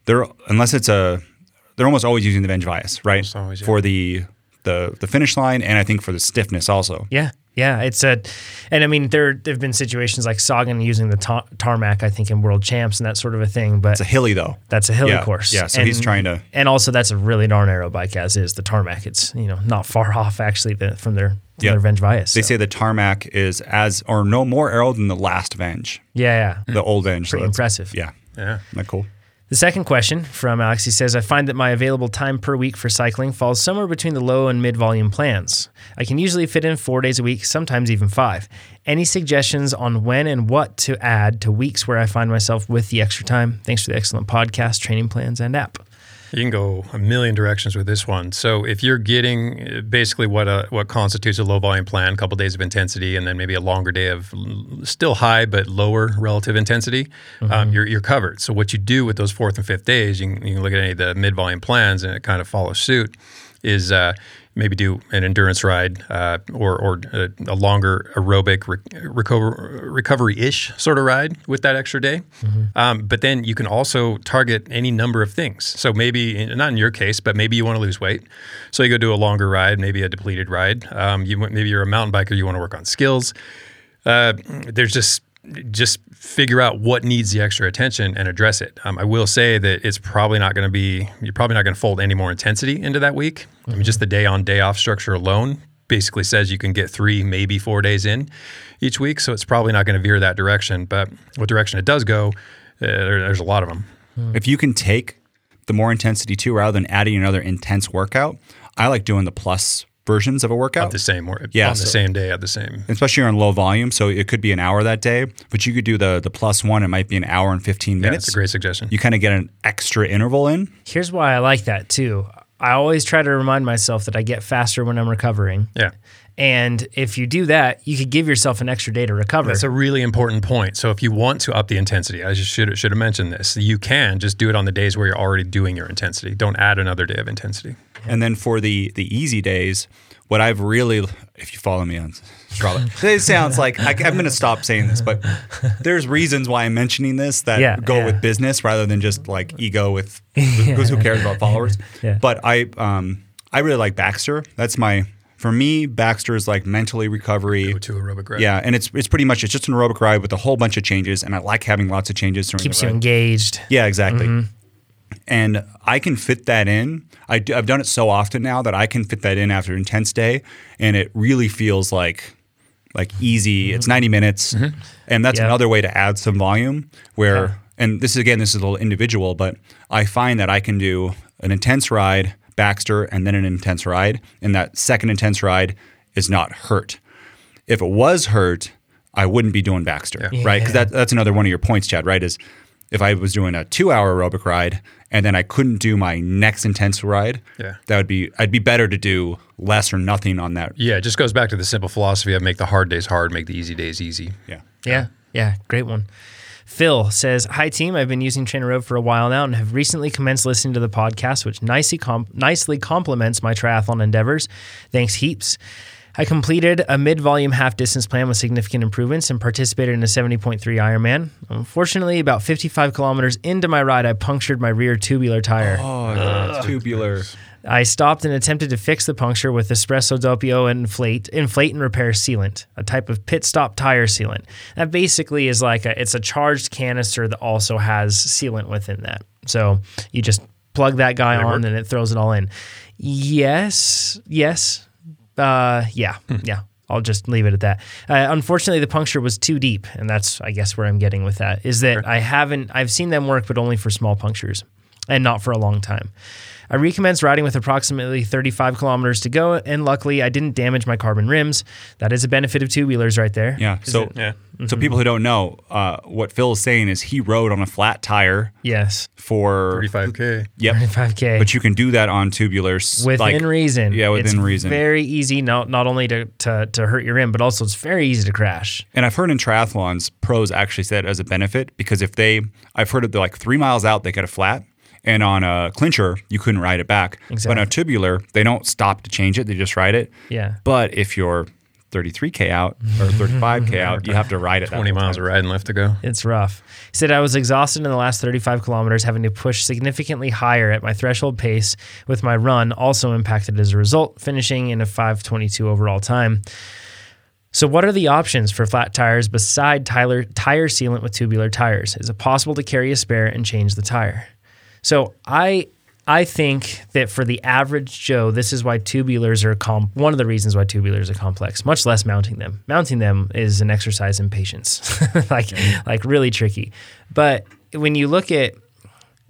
They're unless it's a, they're almost always using the Venge Vias, right? Always, yeah. For the, the the finish line, and I think for the stiffness also. Yeah, yeah. It's a, and I mean there there've been situations like Sagan using the ta- tarmac, I think in World Champs and that sort of a thing. But it's a hilly though. That's a hilly yeah, course. Yeah. So and, he's trying to, and also that's a really darn aero bike as is the tarmac. It's you know not far off actually the, from their. Yeah, Venge Vias. So. They say the tarmac is as or no more aero than the last Venge. Yeah, yeah. The old Venge. Pretty so impressive. Yeah, yeah. Isn't that cool? The second question from Alex, he says, I find that my available time per week for cycling falls somewhere between the low and mid-volume plans. I can usually fit in four days a week, sometimes even five. Any suggestions on when and what to add to weeks where I find myself with the extra time? Thanks for the excellent podcast, training plans, and app. You can go a million directions with this one. So if you're getting basically what a, what constitutes a low-volume plan, a couple of days of intensity, and then maybe a longer day of still high but lower relative intensity, mm-hmm. um, you're you're covered. So what you do with those fourth and fifth days, you can, you can look at any of the mid-volume plans and it kind of follows suit, is uh, maybe do an endurance ride uh, or, or a, a longer aerobic re- recover, recovery-ish sort of ride with that extra day. Mm-hmm. Um, but then you can also target any number of things. So maybe, not in your case, but maybe you want to lose weight. So you go do a longer ride, maybe a depleted ride. Um, you Maybe you're a mountain biker, you want to work on skills. Uh, there's just... just figure out what needs the extra attention and address it. Um, I will say that it's probably not going to be, you're probably not going to fold any more intensity into that week. Mm-hmm. I mean, just the day on day off structure alone basically says you can get three, maybe four days in each week. So it's probably not going to veer that direction, but what direction it does go, uh, there, there's a lot of them. If you can take the more intensity too, rather than adding another intense workout, I like doing the plus versions of a workout. At the same work. Yeah. On so, the same day at the same. Especially on low volume. So it could be an hour that day, but you could do the the plus one. It might be an hour and fifteen minutes. Yeah, that's a great suggestion. You kind of get an extra interval in. Here's why I like that too. I always try to remind myself that I get faster when I'm recovering. Yeah. And if you do that, you could give yourself an extra day to recover. That's a really important point. So if you want to up the intensity, I just should, should have mentioned this, you can just do it on the days where you're already doing your intensity. Don't add another day of intensity. And then for the the easy days, what I've really, if you follow me on Strava, it sounds like, I, I'm going to stop saying this, but there's reasons why I'm mentioning this that yeah, go yeah. with business rather than just like ego with, because who cares about followers. Yeah. But I um, I really like Baxter. That's my... For me, Baxter is like mentally recovery. Go to aerobic ride. Yeah, and it's it's pretty much, it's just an aerobic ride with a whole bunch of changes, and I like having lots of changes. Keeps you engaged. Yeah, exactly. Mm-hmm. And I can fit that in. I do, I've done it so often now that I can fit that in after an intense day, and it really feels like like easy. Mm-hmm. It's ninety minutes, mm-hmm. and that's yep. another way to add some volume where, yeah. and this is, again, this is a little individual, but I find that I can do an intense ride, Baxter, and then an intense ride. And that second intense ride is not hurt. If it was hurt, I wouldn't be doing Baxter, yeah. right? Because that, that's another one of your points, Chad, right? Is if I was doing a two-hour aerobic ride and then I couldn't do my next intense ride, yeah. that would be I'd be better to do less or nothing on that. Yeah, it just goes back to the simple philosophy of make the hard days hard, make the easy days easy. Yeah, yeah, yeah. Great one. Phil says, hi, team. I've been using Trainer Road for a while now and have recently commenced listening to the podcast, which nicely com- nicely complements my triathlon endeavors. Thanks heaps. I completed a mid-volume half-distance plan with significant improvements and participated in a seventy point three Ironman. Unfortunately, about fifty-five kilometers into my ride, I punctured my rear tubular tire. Oh, yeah, tubular. I stopped and attempted to fix the puncture with Espresso Doppio inflate, inflate and repair sealant, a type of pit stop tire sealant. That basically is like a, it's a charged canister that also has sealant within that. So you just plug that guy on work? And it throws it all in. Yes, yes. Uh, yeah, yeah. I'll just leave it at that. Uh, unfortunately, the puncture was too deep, and that's, I guess, where I'm getting with that, is that sure. I haven't, I've seen them work, but only for small punctures and not for a long time. I recommenced riding with approximately thirty-five kilometers to go, and luckily, I didn't damage my carbon rims. That is a benefit of two-wheelers right there. Yeah, is so it? yeah. Mm-hmm. So people who don't know, uh, what Phil is saying is he rode on a flat tire. Yes. For thirty-five K. Yep. thirty-five K. But you can do that on tubulars. Within like, reason. Yeah, within it's reason. It's very easy, not, not only to, to, to hurt your rim, but also it's very easy to crash. And I've heard in triathlons, pros actually said as a benefit, because if they, I've heard they're like three miles out, they get a flat. And on a clincher, you couldn't ride it back. Exactly. But on a tubular, they don't stop to change it. They just ride it. Yeah. But if you're thirty-three K out or thirty-five K out, you have to ride it. twenty miles of riding left to go. It's rough. He said, I was exhausted in the last thirty-five kilometers, having to push significantly higher at my threshold pace with my run, also impacted as a result, finishing in a five twenty-two overall time. So what are the options for flat tires beside tire, tire sealant with tubular tires? Is it possible to carry a spare and change the tire? So I I think that for the average Joe, this is why tubulars are com- one of the reasons why tubulars are complex, much less mounting them. Mounting them is an exercise in patience, like mm-hmm. like really tricky. But when you look at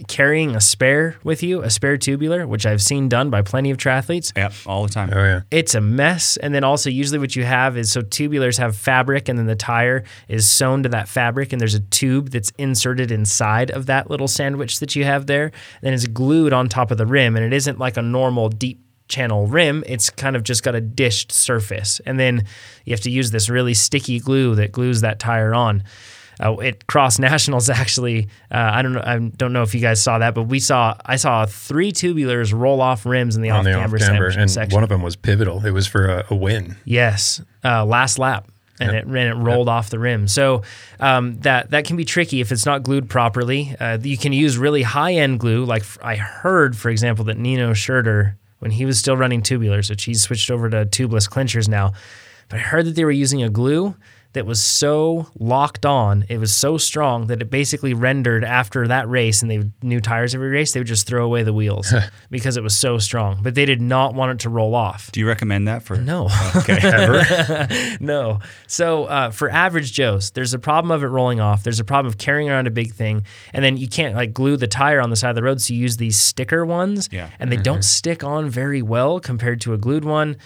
carrying a spare with you, a spare tubular, which I've seen done by plenty of triathletes. Yep, all the time. Oh, yeah. It's a mess. And then also usually what you have is, so tubulars have fabric and then the tire is sewn to that fabric and there's a tube that's inserted inside of that little sandwich that you have there. And then it's glued on top of the rim and it isn't like a normal deep channel rim. It's kind of just got a dished surface. And then you have to use this really sticky glue that glues that tire on. Uh, at Cross Nationals, actually, uh, I don't know. I don't know if you guys saw that, but we saw. I saw three tubulars roll off rims in the off camber section. And one of them was pivotal. It was for a, a win. Yes, uh, last lap, and yep. it ran. It rolled yep. off the rim. So um, that that can be tricky if it's not glued properly. Uh, you can use really high end glue. Like I heard, for example, that Nino Scherter, when he was still running tubulars, which he's switched over to tubeless clinchers now, but I heard that they were using a glue that was so locked on, it was so strong that it basically rendered after that race, and they had new tires every race, they would just throw away the wheels because it was so strong. But they did not want it to roll off. Do you recommend that for? No. Okay, ever? No. So uh, for average Joes, there's a problem of it rolling off. There's a problem of carrying around a big thing. And then you can't like glue the tire on the side of the road, so you use these sticker ones. Yeah. And they mm-hmm. don't stick on very well compared to a glued one.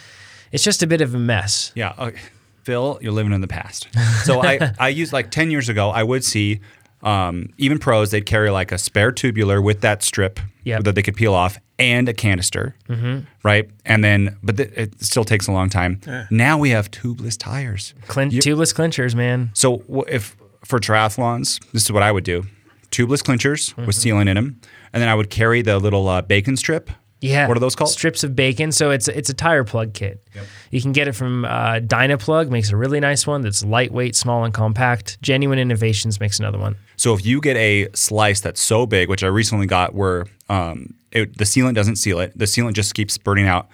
It's just a bit of a mess. Yeah. Okay. Phil, you're living in the past. So I, I used like ten years ago, I would see um, even pros, they'd carry like a spare tubular with that strip yep. that they could peel off and a canister, mm-hmm. right? And then, but th- it still takes a long time. Yeah. Now we have tubeless tires. Clin- you, tubeless clinchers, man. So if for triathlons, this is what I would do. Tubeless clinchers mm-hmm. with sealant in them. And then I would carry the little uh, bacon strip. Yeah. What are those called? Strips of bacon. So it's it's a tire plug kit. Yep. You can get it from uh, Dynaplug, makes a really nice one that's lightweight, small, and compact. Genuine Innovations makes another one. So if you get a slice that's so big, which I recently got where um, it, the sealant doesn't seal it, the sealant just keeps spurting out.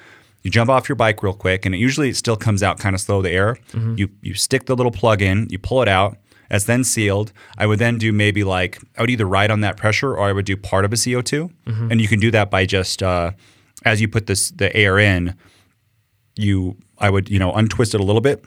You jump off your bike real quick, and it usually it still comes out kind of slow, the air. Mm-hmm. You, you stick the little plug in, you pull it out. That's then sealed. I would then do maybe like, I would either ride on that pressure or I would do part of a C O two. Mm-hmm. And you can do that by just, uh, as you put this the air in, you, I would, you know, untwist it a little bit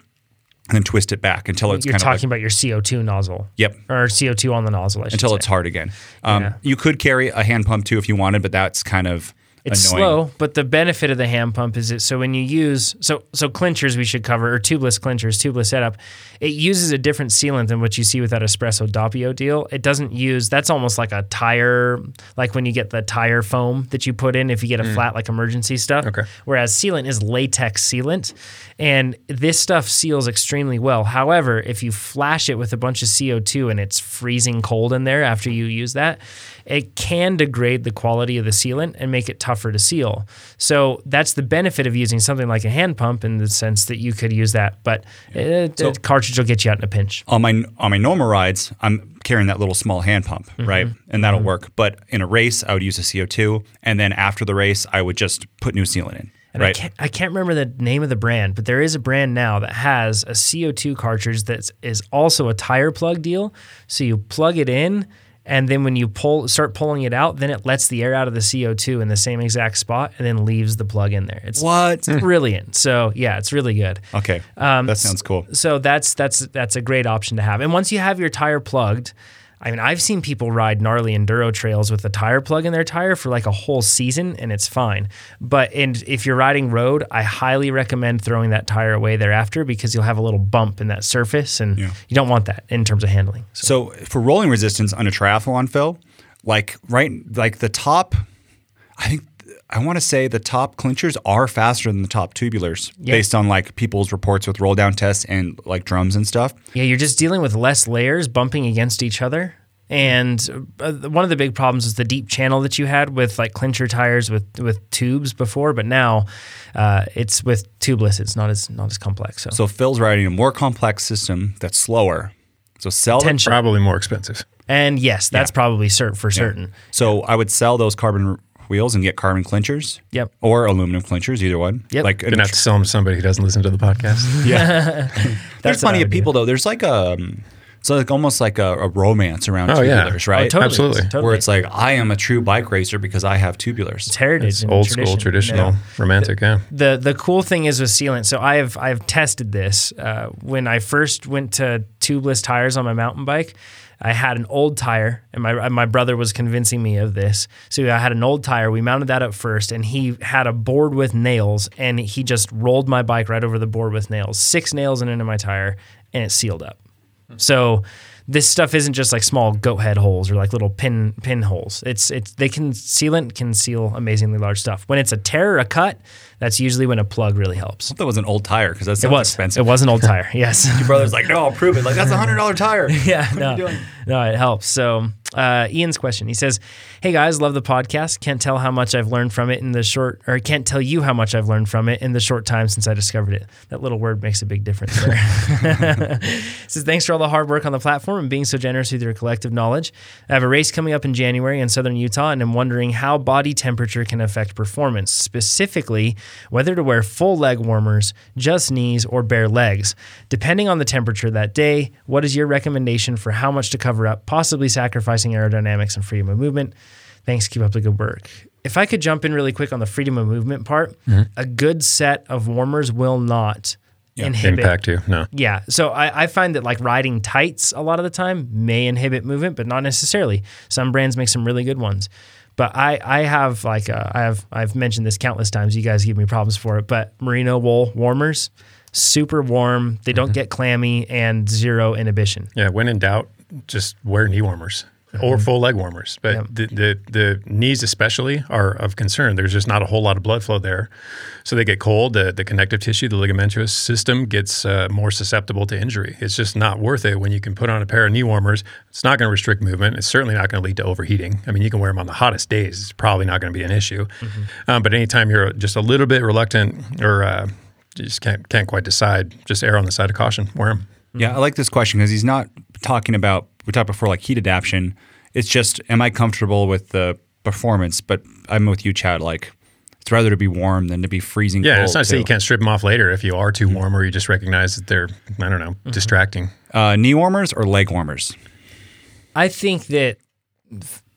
and then twist it back until it's You're kind of You're talking like, about your C O two nozzle. Yep. Or C O two on the nozzle, I should Until say. It's hard again. Um, yeah. You could carry a hand pump too if you wanted, but that's kind of... It's annoying. Slow, but the benefit of the hand pump is it. So when you use so so clinchers, we should cover or tubeless clinchers, tubeless setup. It uses a different sealant than what you see with that Espresso Doppio deal. It doesn't use that's almost like a tire, like when you get the tire foam that you put in if you get a mm. flat like emergency stuff. Okay. Whereas sealant is latex sealant, and this stuff seals extremely well. However, if you flash it with a bunch of C O two and it's freezing cold in there after you use that, it can degrade the quality of the sealant and make it tougher to seal. So that's the benefit of using something like a hand pump in the sense that you could use that, but yeah. so, a cartridge will get you out in a pinch. On my on my normal rides, I'm carrying that little small hand pump, mm-hmm. right? And that'll mm-hmm. work. But in a race, I would use a C O two, and then after the race, I would just put new sealant in. And right. I can't, I can't remember the name of the brand, but there is a brand now that has a C O two cartridge that is also a tire plug deal. So you plug it in, and then when you pull, start pulling it out, then it lets the air out of the C O two in the same exact spot and then leaves the plug in there. It's what? Brilliant. So, yeah, it's really good. Okay. Um, that sounds cool. So that's that's that's a great option to have. And once you have your tire plugged, I mean, I've seen people ride gnarly enduro trails with a tire plug in their tire for like a whole season, and it's fine. But and if you're riding road, I highly recommend throwing that tire away thereafter because you'll have a little bump in that surface, and yeah. you don't want that in terms of handling. So. so for rolling resistance on a triathlon, Phil, like right, like the top, I think I want to say the top clinchers are faster than the top tubulars yep. based on like people's reports with roll down tests and like drums and stuff. Yeah, you're just dealing with less layers bumping against each other. And one of the big problems is the deep channel that you had with like clincher tires with, with tubes before, but now uh, it's with tubeless. It's not as not as complex. So. so Phil's riding a more complex system that's slower. So sell them. Probably more expensive. And yes, that's yeah. probably cert for yeah. certain. So yeah. I would sell those carbon wheels and get carbon clinchers yep. or aluminum clinchers, either one. Yep. Like, you're not to sell them to somebody who doesn't listen to the podcast. yeah. There's plenty of people, though. There's like a, it's like almost like a, a romance around oh, tubulars, yeah. right? Oh, totally. Absolutely. Totally. Where it's like, I am a true bike racer because I have tubulars. It's heritage. It's old tradition. School, traditional, yeah. romantic, the, yeah. The the cool thing is with sealant, so I have, I have tested this. Uh, when I first went to tubeless tires on my mountain bike, I had an old tire, and my my brother was convincing me of this. So I had an old tire. We mounted that up first, and he had a board with nails, and he just rolled my bike right over the board with nails. Six nails in into my tire, and it sealed up. So this stuff isn't just like small goat head holes or like little pin pin holes. It's it's they can sealant can seal amazingly large stuff. When it's a tear or a cut, that's usually when a plug really helps. I thought it was an old tire because that's expensive. It was an old tire. Yes. Your brother's like, no, I'll prove it. Like that's a hundred dollar tire. yeah. What no, are you doing? No, it helps. So uh, Ian's question. He says, "Hey guys, love the podcast. Can't tell how much I've learned from it in the short, or can't tell you how much I've learned from it in the short time since I discovered it." That little word makes a big difference there. He says, "Thanks for all the hard work on the platform and being so generous with your collective knowledge. I have a race coming up in January in Southern Utah, and I'm wondering how body temperature can affect performance, specifically whether to wear full leg warmers, just knees, or bare legs. Depending on the temperature that day, what is your recommendation for how much to cover up, possibly sacrificing aerodynamics and freedom of movement? Thanks, keep up the good work." If I could jump in really quick on the freedom of movement part, mm-hmm. a good set of warmers will not Yeah, inhibit. Impact you, no. Yeah, so I, I find that like riding tights a lot of the time may inhibit movement, but not necessarily. Some brands make some really good ones, but I, I have like a, I have I've mentioned this countless times. You guys give me problems for it, but merino wool warmers, super warm. They don't mm-hmm. get clammy and zero inhibition. Yeah, when in doubt, just wear knee warmers. Or full leg warmers, but yep. the, the the knees especially are of concern. There's just not a whole lot of blood flow there, so they get cold. The, the connective tissue, the ligamentous system, gets uh, more susceptible to injury. It's just not worth it when you can put on a pair of knee warmers. It's not going to restrict movement. It's certainly not going to lead to overheating. I mean, you can wear them on the hottest days. It's probably not going to be an issue. Mm-hmm. Um, but anytime you're just a little bit reluctant or uh, you just can't can't quite decide, just err on the side of caution. Wear them. Yeah, I like this question because he's not talking about, we talked before like heat adaptation. It's just, am I comfortable with the performance? But I'm with you, Chad. Like, it's rather to be warm than to be freezing yeah, cold. Yeah, it's not to say you can't strip them off later if you are too mm-hmm. warm or you just recognize that they're, I don't know, mm-hmm. distracting. Uh, knee warmers or leg warmers? I think that...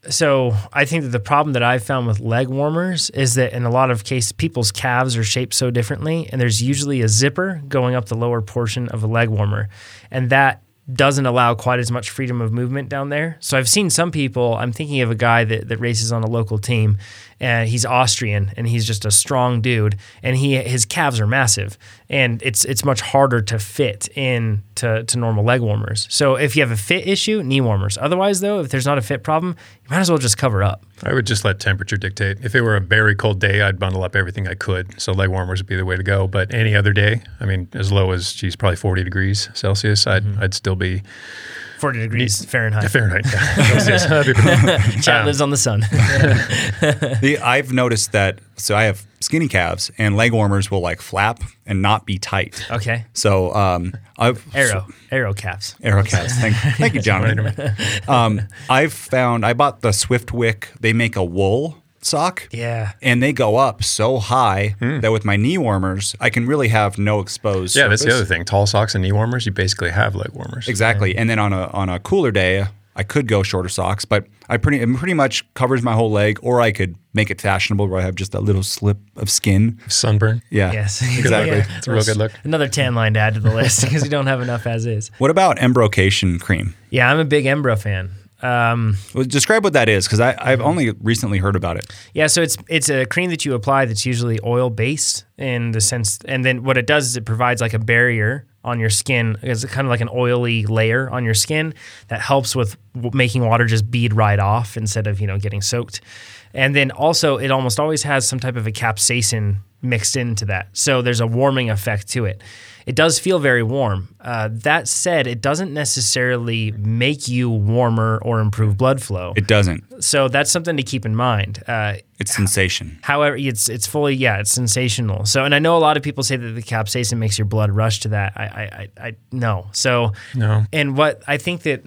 So I think that the problem that I've found with leg warmers is that in a lot of cases, people's calves are shaped so differently, and there's usually a zipper going up the lower portion of a leg warmer. And that doesn't allow quite as much freedom of movement down there. So I've seen some people, I'm thinking of a guy that, that races on a local team, and he's Austrian and he's just a strong dude, and he his calves are massive, and it's it's much harder to fit in to, to normal leg warmers. So if you have a fit issue, knee warmers. Otherwise though, if there's not a fit problem, you might as well just cover up. I would just let temperature dictate. If it were a very cold day, I'd bundle up everything I could. So leg warmers would be the way to go. But any other day, I mean, as low as, geez, probably forty degrees Celsius, I'd, mm-hmm. I'd still be... forty degrees ne- Fahrenheit. Fahrenheit, yeah. Chad um, lives on the sun. the, I've noticed that, so I have skinny calves, and leg warmers will like flap and not be tight. Okay. So um, I've... Aero. Aero calves. Aero calves. Thank, thank you, Jonathan. um, I've found, I bought the Swiftwick, they make a wool sock. Yeah. And they go up so high mm. that with my knee warmers, I can really have no exposed Yeah, surface. That's the other thing. Tall socks and knee warmers, you basically have leg warmers. Exactly. Yeah. And then on a on a cooler day, I could go shorter socks, but I pretty it pretty much covers my whole leg, or I could make it fashionable where I have just that little slip of skin. Sunburn. Yeah. Yes. Exactly. Yeah. It's a real good look. Another tan line to add to the list because you don't have enough as is. What about Embrocation cream? Yeah, I'm a big Embro fan. Um, well, describe what that is, because I've only recently heard about it. Yeah, so it's it's a cream that you apply that's usually oil-based in the sense, and then what it does is it provides like a barrier on your skin. It's kind of like an oily layer on your skin that helps with making water just bead right off instead of, you know, getting soaked. And then also it almost always has some type of a capsaicin mixed into that. So there's a warming effect to it. It does feel very warm. Uh, that said, it doesn't necessarily make you warmer or improve blood flow. It doesn't. So that's something to keep in mind. Uh, it's sensation. However, it's it's fully, yeah, it's sensational. So, and I know a lot of people say that the capsaicin makes your blood rush to that. I, I, I, I no. So, no. And what I think that...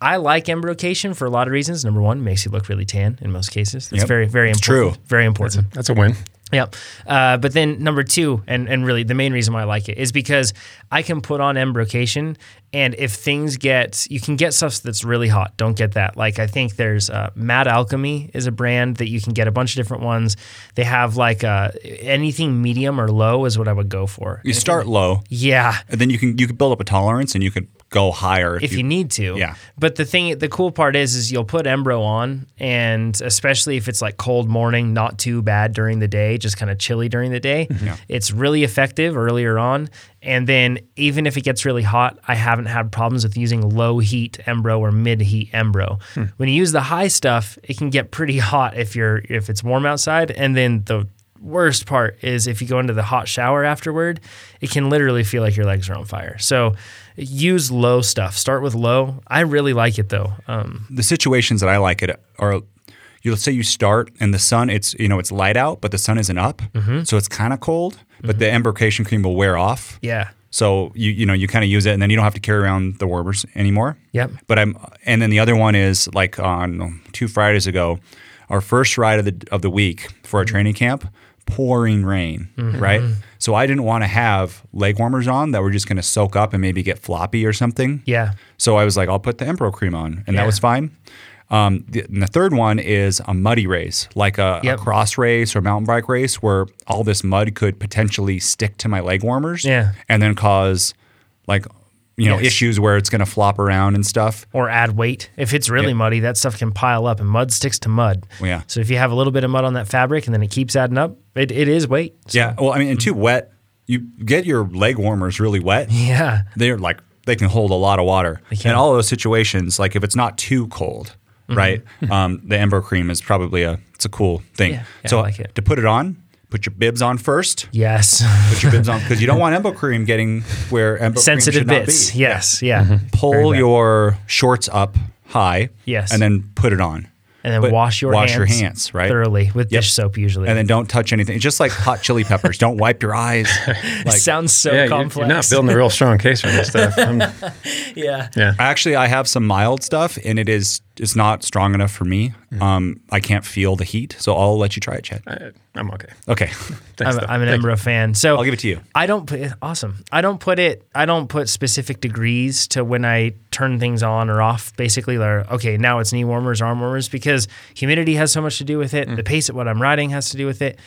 I like embrocation for a lot of reasons. Number one, makes you look really tan in most cases. That's yep. very, very it's important. True. Very important. That's a, that's a win. Yep. Uh, but then number two, and, and really the main reason why I like it is because I can put on embrocation, and if things get, you can get stuff that's really hot. Don't get that. Like I think there's uh, Mad Alchemy is a brand that you can get a bunch of different ones. They have like uh, anything medium or low is what I would go for. You anything start low. Yeah. And then you can you can build up a tolerance, and you could go higher if, if you, you need to. Yeah. But the thing, the cool part is, is you'll put Embro on, and especially if it's like cold morning, not too bad during the day, just kind of chilly during the day. Yeah. It's really effective earlier on. And then even if it gets really hot, I haven't had problems with using low heat Embro or mid heat Embro. Hmm. When you use the high stuff, it can get pretty hot if you're, if it's warm outside. And then the worst part is if you go into the hot shower afterward, it can literally feel like your legs are on fire. So use low stuff. Start with low. I really like it though. Um, the situations that I like it are, you'll say you start and the sun, it's, you know, it's light out, but the sun isn't up. Mm-hmm. So it's kind of cold, but mm-hmm. the embrocation cream will wear off. Yeah. So you, you know, you kind of use it, and then you don't have to carry around the warmers anymore. Yep. But I'm, and then the other one is like on two Fridays ago, our first ride of the, of the week for our mm-hmm. training camp, pouring rain, mm-hmm. right? So I didn't want to have leg warmers on that were just going to soak up and maybe get floppy or something. Yeah. So I was like, I'll put the Embro cream on, and yeah. that was fine. Um, the, and the third one is a muddy race, like a, yep. a cross race or mountain bike race where all this mud could potentially stick to my leg warmers yeah. and then cause like, you know, yes. issues where it's going to flop around and stuff. Or add weight. If it's really yeah. muddy, that stuff can pile up, and mud sticks to mud. Yeah. So if you have a little bit of mud on that fabric and then it keeps adding up, it, it is weight. So. Yeah. Well, I mean, and too wet, you get your leg warmers really wet. Yeah. They're like, they can hold a lot of water. In all of those situations, like if it's not too cold, mm-hmm. right, um, the Embro cream is probably a, it's a cool thing. Yeah. Yeah, so I like it. To put it on, put your bibs on first. Yes. Put your bibs on, because you don't want Embro cream getting where Embro sensitive cream should bits. Not be. Yes. Yeah. yeah. Mm-hmm. Pull your shorts up high. Yes. And then put it on. And then but wash your wash hands. Wash your hands, right? Thoroughly with yep. dish soap usually. And then don't touch anything. It's just like hot chili peppers. Don't wipe your eyes. Like, sounds so yeah, complex. You're not building a real strong case for this stuff. yeah. Yeah. Actually, I have some mild stuff, and it is it's not strong enough for me. Mm-hmm. Um, I can't feel the heat, so I'll let you try it, Chad. I, I'm okay. Okay. Thanks, I'm, I'm an Embro fan, so I'll give it to you. I don't put it, awesome. I don't put it. I don't put specific degrees to when I turn things on or off. Basically, like, okay, now it's knee warmers, arm warmers, because humidity has so much to do with it. Mm. The pace at what I'm riding has to do with it.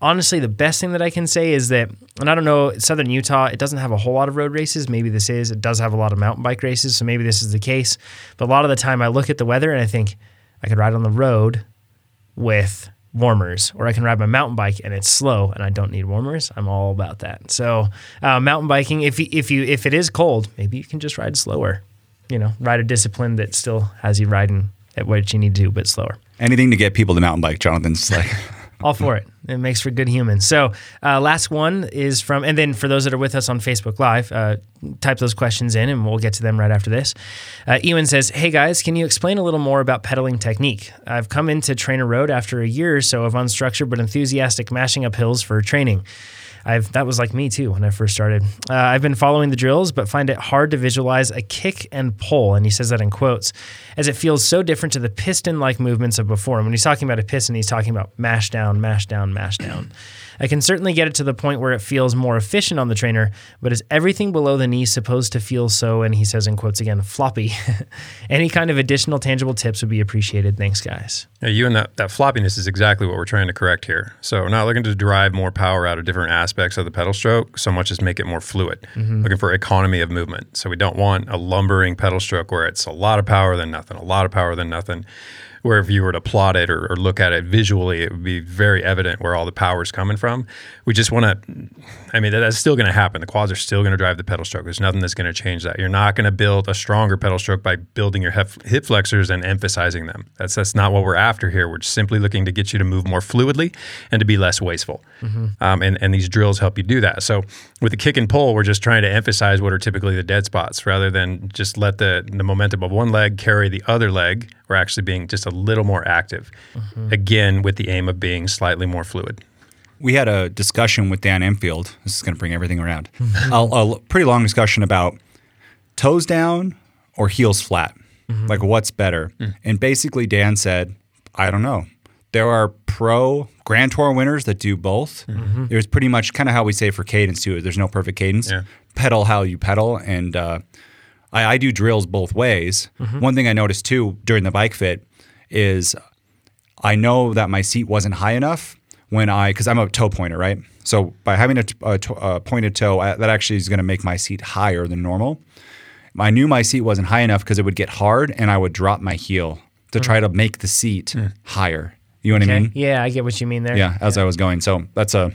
honestly, the best thing that I can say is that, and I don't know, Southern Utah, it doesn't have a whole lot of road races. Maybe this is. It does have a lot of mountain bike races, so maybe this is the case. But a lot of the time I look at the weather and I think I could ride on the road with warmers, or I can ride my mountain bike and it's slow and I don't need warmers. I'm all about that. So uh, mountain biking, if you, if you if it is cold, maybe you can just ride slower. You know, ride a discipline that still has you riding at what you need to do, but slower. Anything to get people to mountain bike, Jonathan's like... All for it. It makes for good humans. So uh, last one is from, and then for those that are with us on Facebook Live, uh, type those questions in and we'll get to them right after this. Uh, Ewan says, hey guys, can you explain a little more about pedaling technique? I've come into Trainer Road after a year or so of unstructured but enthusiastic mashing up hills for training. I've, that was like me too when I first started. Uh, I've been following the drills, but find it hard to visualize a kick and pull, and he says that in quotes, as it feels so different to the piston-like movements of before. And when he's talking about a piston, he's talking about mash down, mash down, mash down. I can certainly get it to the point where it feels more efficient on the trainer, but is everything below the knee supposed to feel so, and he says in quotes again, floppy? Any kind of additional tangible tips would be appreciated. Thanks, guys. Yeah, you and that, that floppiness is exactly what we're trying to correct here. So we're not looking to derive more power out of different aspects of the pedal stroke so much as make it more fluid. Mm-hmm. Looking for economy of movement. So we don't want a lumbering pedal stroke where it's a lot of power than nothing, a lot of power than nothing, where if you were to plot it or, or look at it visually, it would be very evident where all the power is coming from. We just want to, I mean, that, that's still going to happen. The quads are still going to drive the pedal stroke. There's nothing that's going to change that. You're not going to build a stronger pedal stroke by building your hip, hip flexors and emphasizing them. That's that's not what we're after here. We're just simply looking to get you to move more fluidly and to be less wasteful. Mm-hmm. Um, and, and these drills help you do that. So with the kick and pull, we're just trying to emphasize what are typically the dead spots rather than just let the, the momentum of one leg carry the other leg. We're actually being just a little more active, mm-hmm. again, with the aim of being slightly more fluid. We had a discussion with Dan Empfield. This is going to bring everything around. a, a pretty long discussion about toes down or heels flat, mm-hmm. like what's better. Mm. And basically Dan said, I don't know. There are pro Grand Tour winners that do both. Mm-hmm. There's pretty much kind of how we say for cadence too. There's no perfect cadence. Yeah. Pedal how you pedal. And uh, I, I do drills both ways. Mm-hmm. One thing I noticed too during the bike fit is I know that my seat wasn't high enough when I, because I'm a toe pointer, right? So by having a, a, a pointed toe, I, that actually is going to make my seat higher than normal. I knew my seat wasn't high enough because it would get hard and I would drop my heel to mm. try to make the seat mm. higher. You know what okay. I mean? Yeah, I get what you mean there. Yeah, as yeah. I was going. So that's a,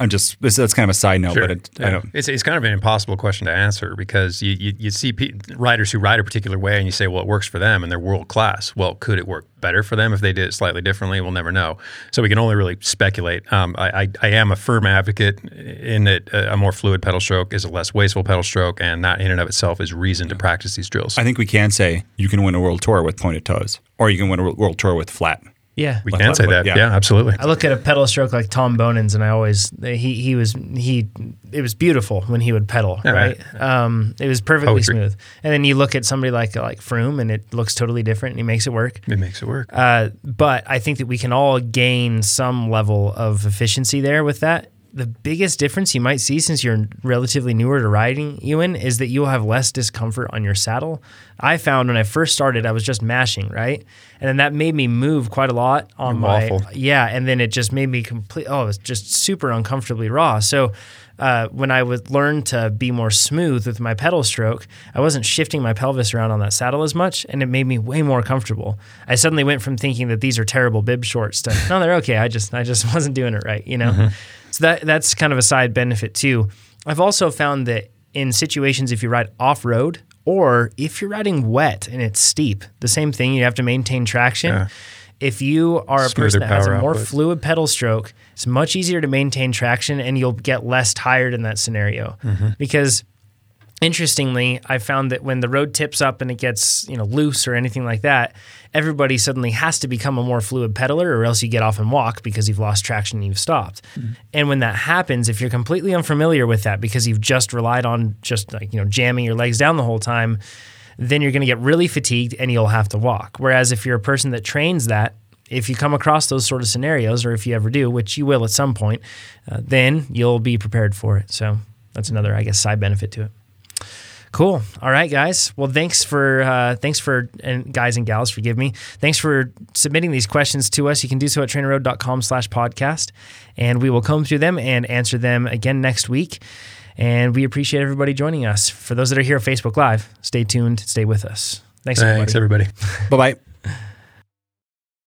I'm just, this, that's kind of a side note, sure. but it, yeah. I don't. It's, it's kind of an impossible question to answer because you, you, you see pe- riders who ride a particular way and you say, well, it works for them and they're world class. Well, could it work better for them if they did it slightly differently? We'll never know. So we can only really speculate. Um, I, I, I am a firm advocate in that a more fluid pedal stroke is a less wasteful pedal stroke, and that in and of itself is reason to practice these drills. I think we can say you can win a world tour with pointed toes or you can win a world tour with flat. Yeah, we can say that. Yeah. yeah, absolutely. I look at a pedal stroke like Tom Bonin's, and I always he he was he it was beautiful when he would pedal, yeah, right? right? Um, it was perfectly Poetry. smooth. And then you look at somebody like like Froome, and it looks totally different, and he makes it work. It makes it work. Uh, but I think that we can all gain some level of efficiency there with that. The biggest difference you might see since you're relatively newer to riding, Ewan, is that you'll have less discomfort on your saddle. I found when I first started, I was just mashing, right? And then that made me move quite a lot on my... Yeah, and then it just made me complete... Oh, it was just super uncomfortably raw. So uh, when I would learn to be more smooth with my pedal stroke, I wasn't shifting my pelvis around on that saddle as much, and it made me way more comfortable. I suddenly went from thinking that these are terrible bib shorts to, no, they're okay. I just, I just wasn't doing it right, you know? Mm-hmm. So that that's kind of a side benefit too. I've also found that in situations if you ride off-road or if you're riding wet and it's steep, the same thing, you have to maintain traction. Yeah. If you are a Smoother person that has a more output. fluid pedal stroke, it's much easier to maintain traction and you'll get less tired in that scenario. Mm-hmm. Because interestingly, I found that when the road tips up and it gets, you know, loose or anything like that, everybody suddenly has to become a more fluid pedaler or else you get off and walk because you've lost traction and you've stopped. Mm-hmm. And when that happens, if you're completely unfamiliar with that because you've just relied on just like, you know, jamming your legs down the whole time, then you're going to get really fatigued and you'll have to walk. Whereas if you're a person that trains that, if you come across those sort of scenarios or if you ever do, which you will at some point, uh, then you'll be prepared for it. So that's another, I guess, side benefit to it. Cool. All right, guys. Well, thanks for uh, thanks for and guys and gals, forgive me. Thanks for submitting these questions to us. You can do so at trainer road dot com slash podcast, and we will comb through them and answer them again next week. And we appreciate everybody joining us. For those that are here on Facebook Live, stay tuned, stay with us. Thanks, Thanks everybody. everybody. Bye-bye.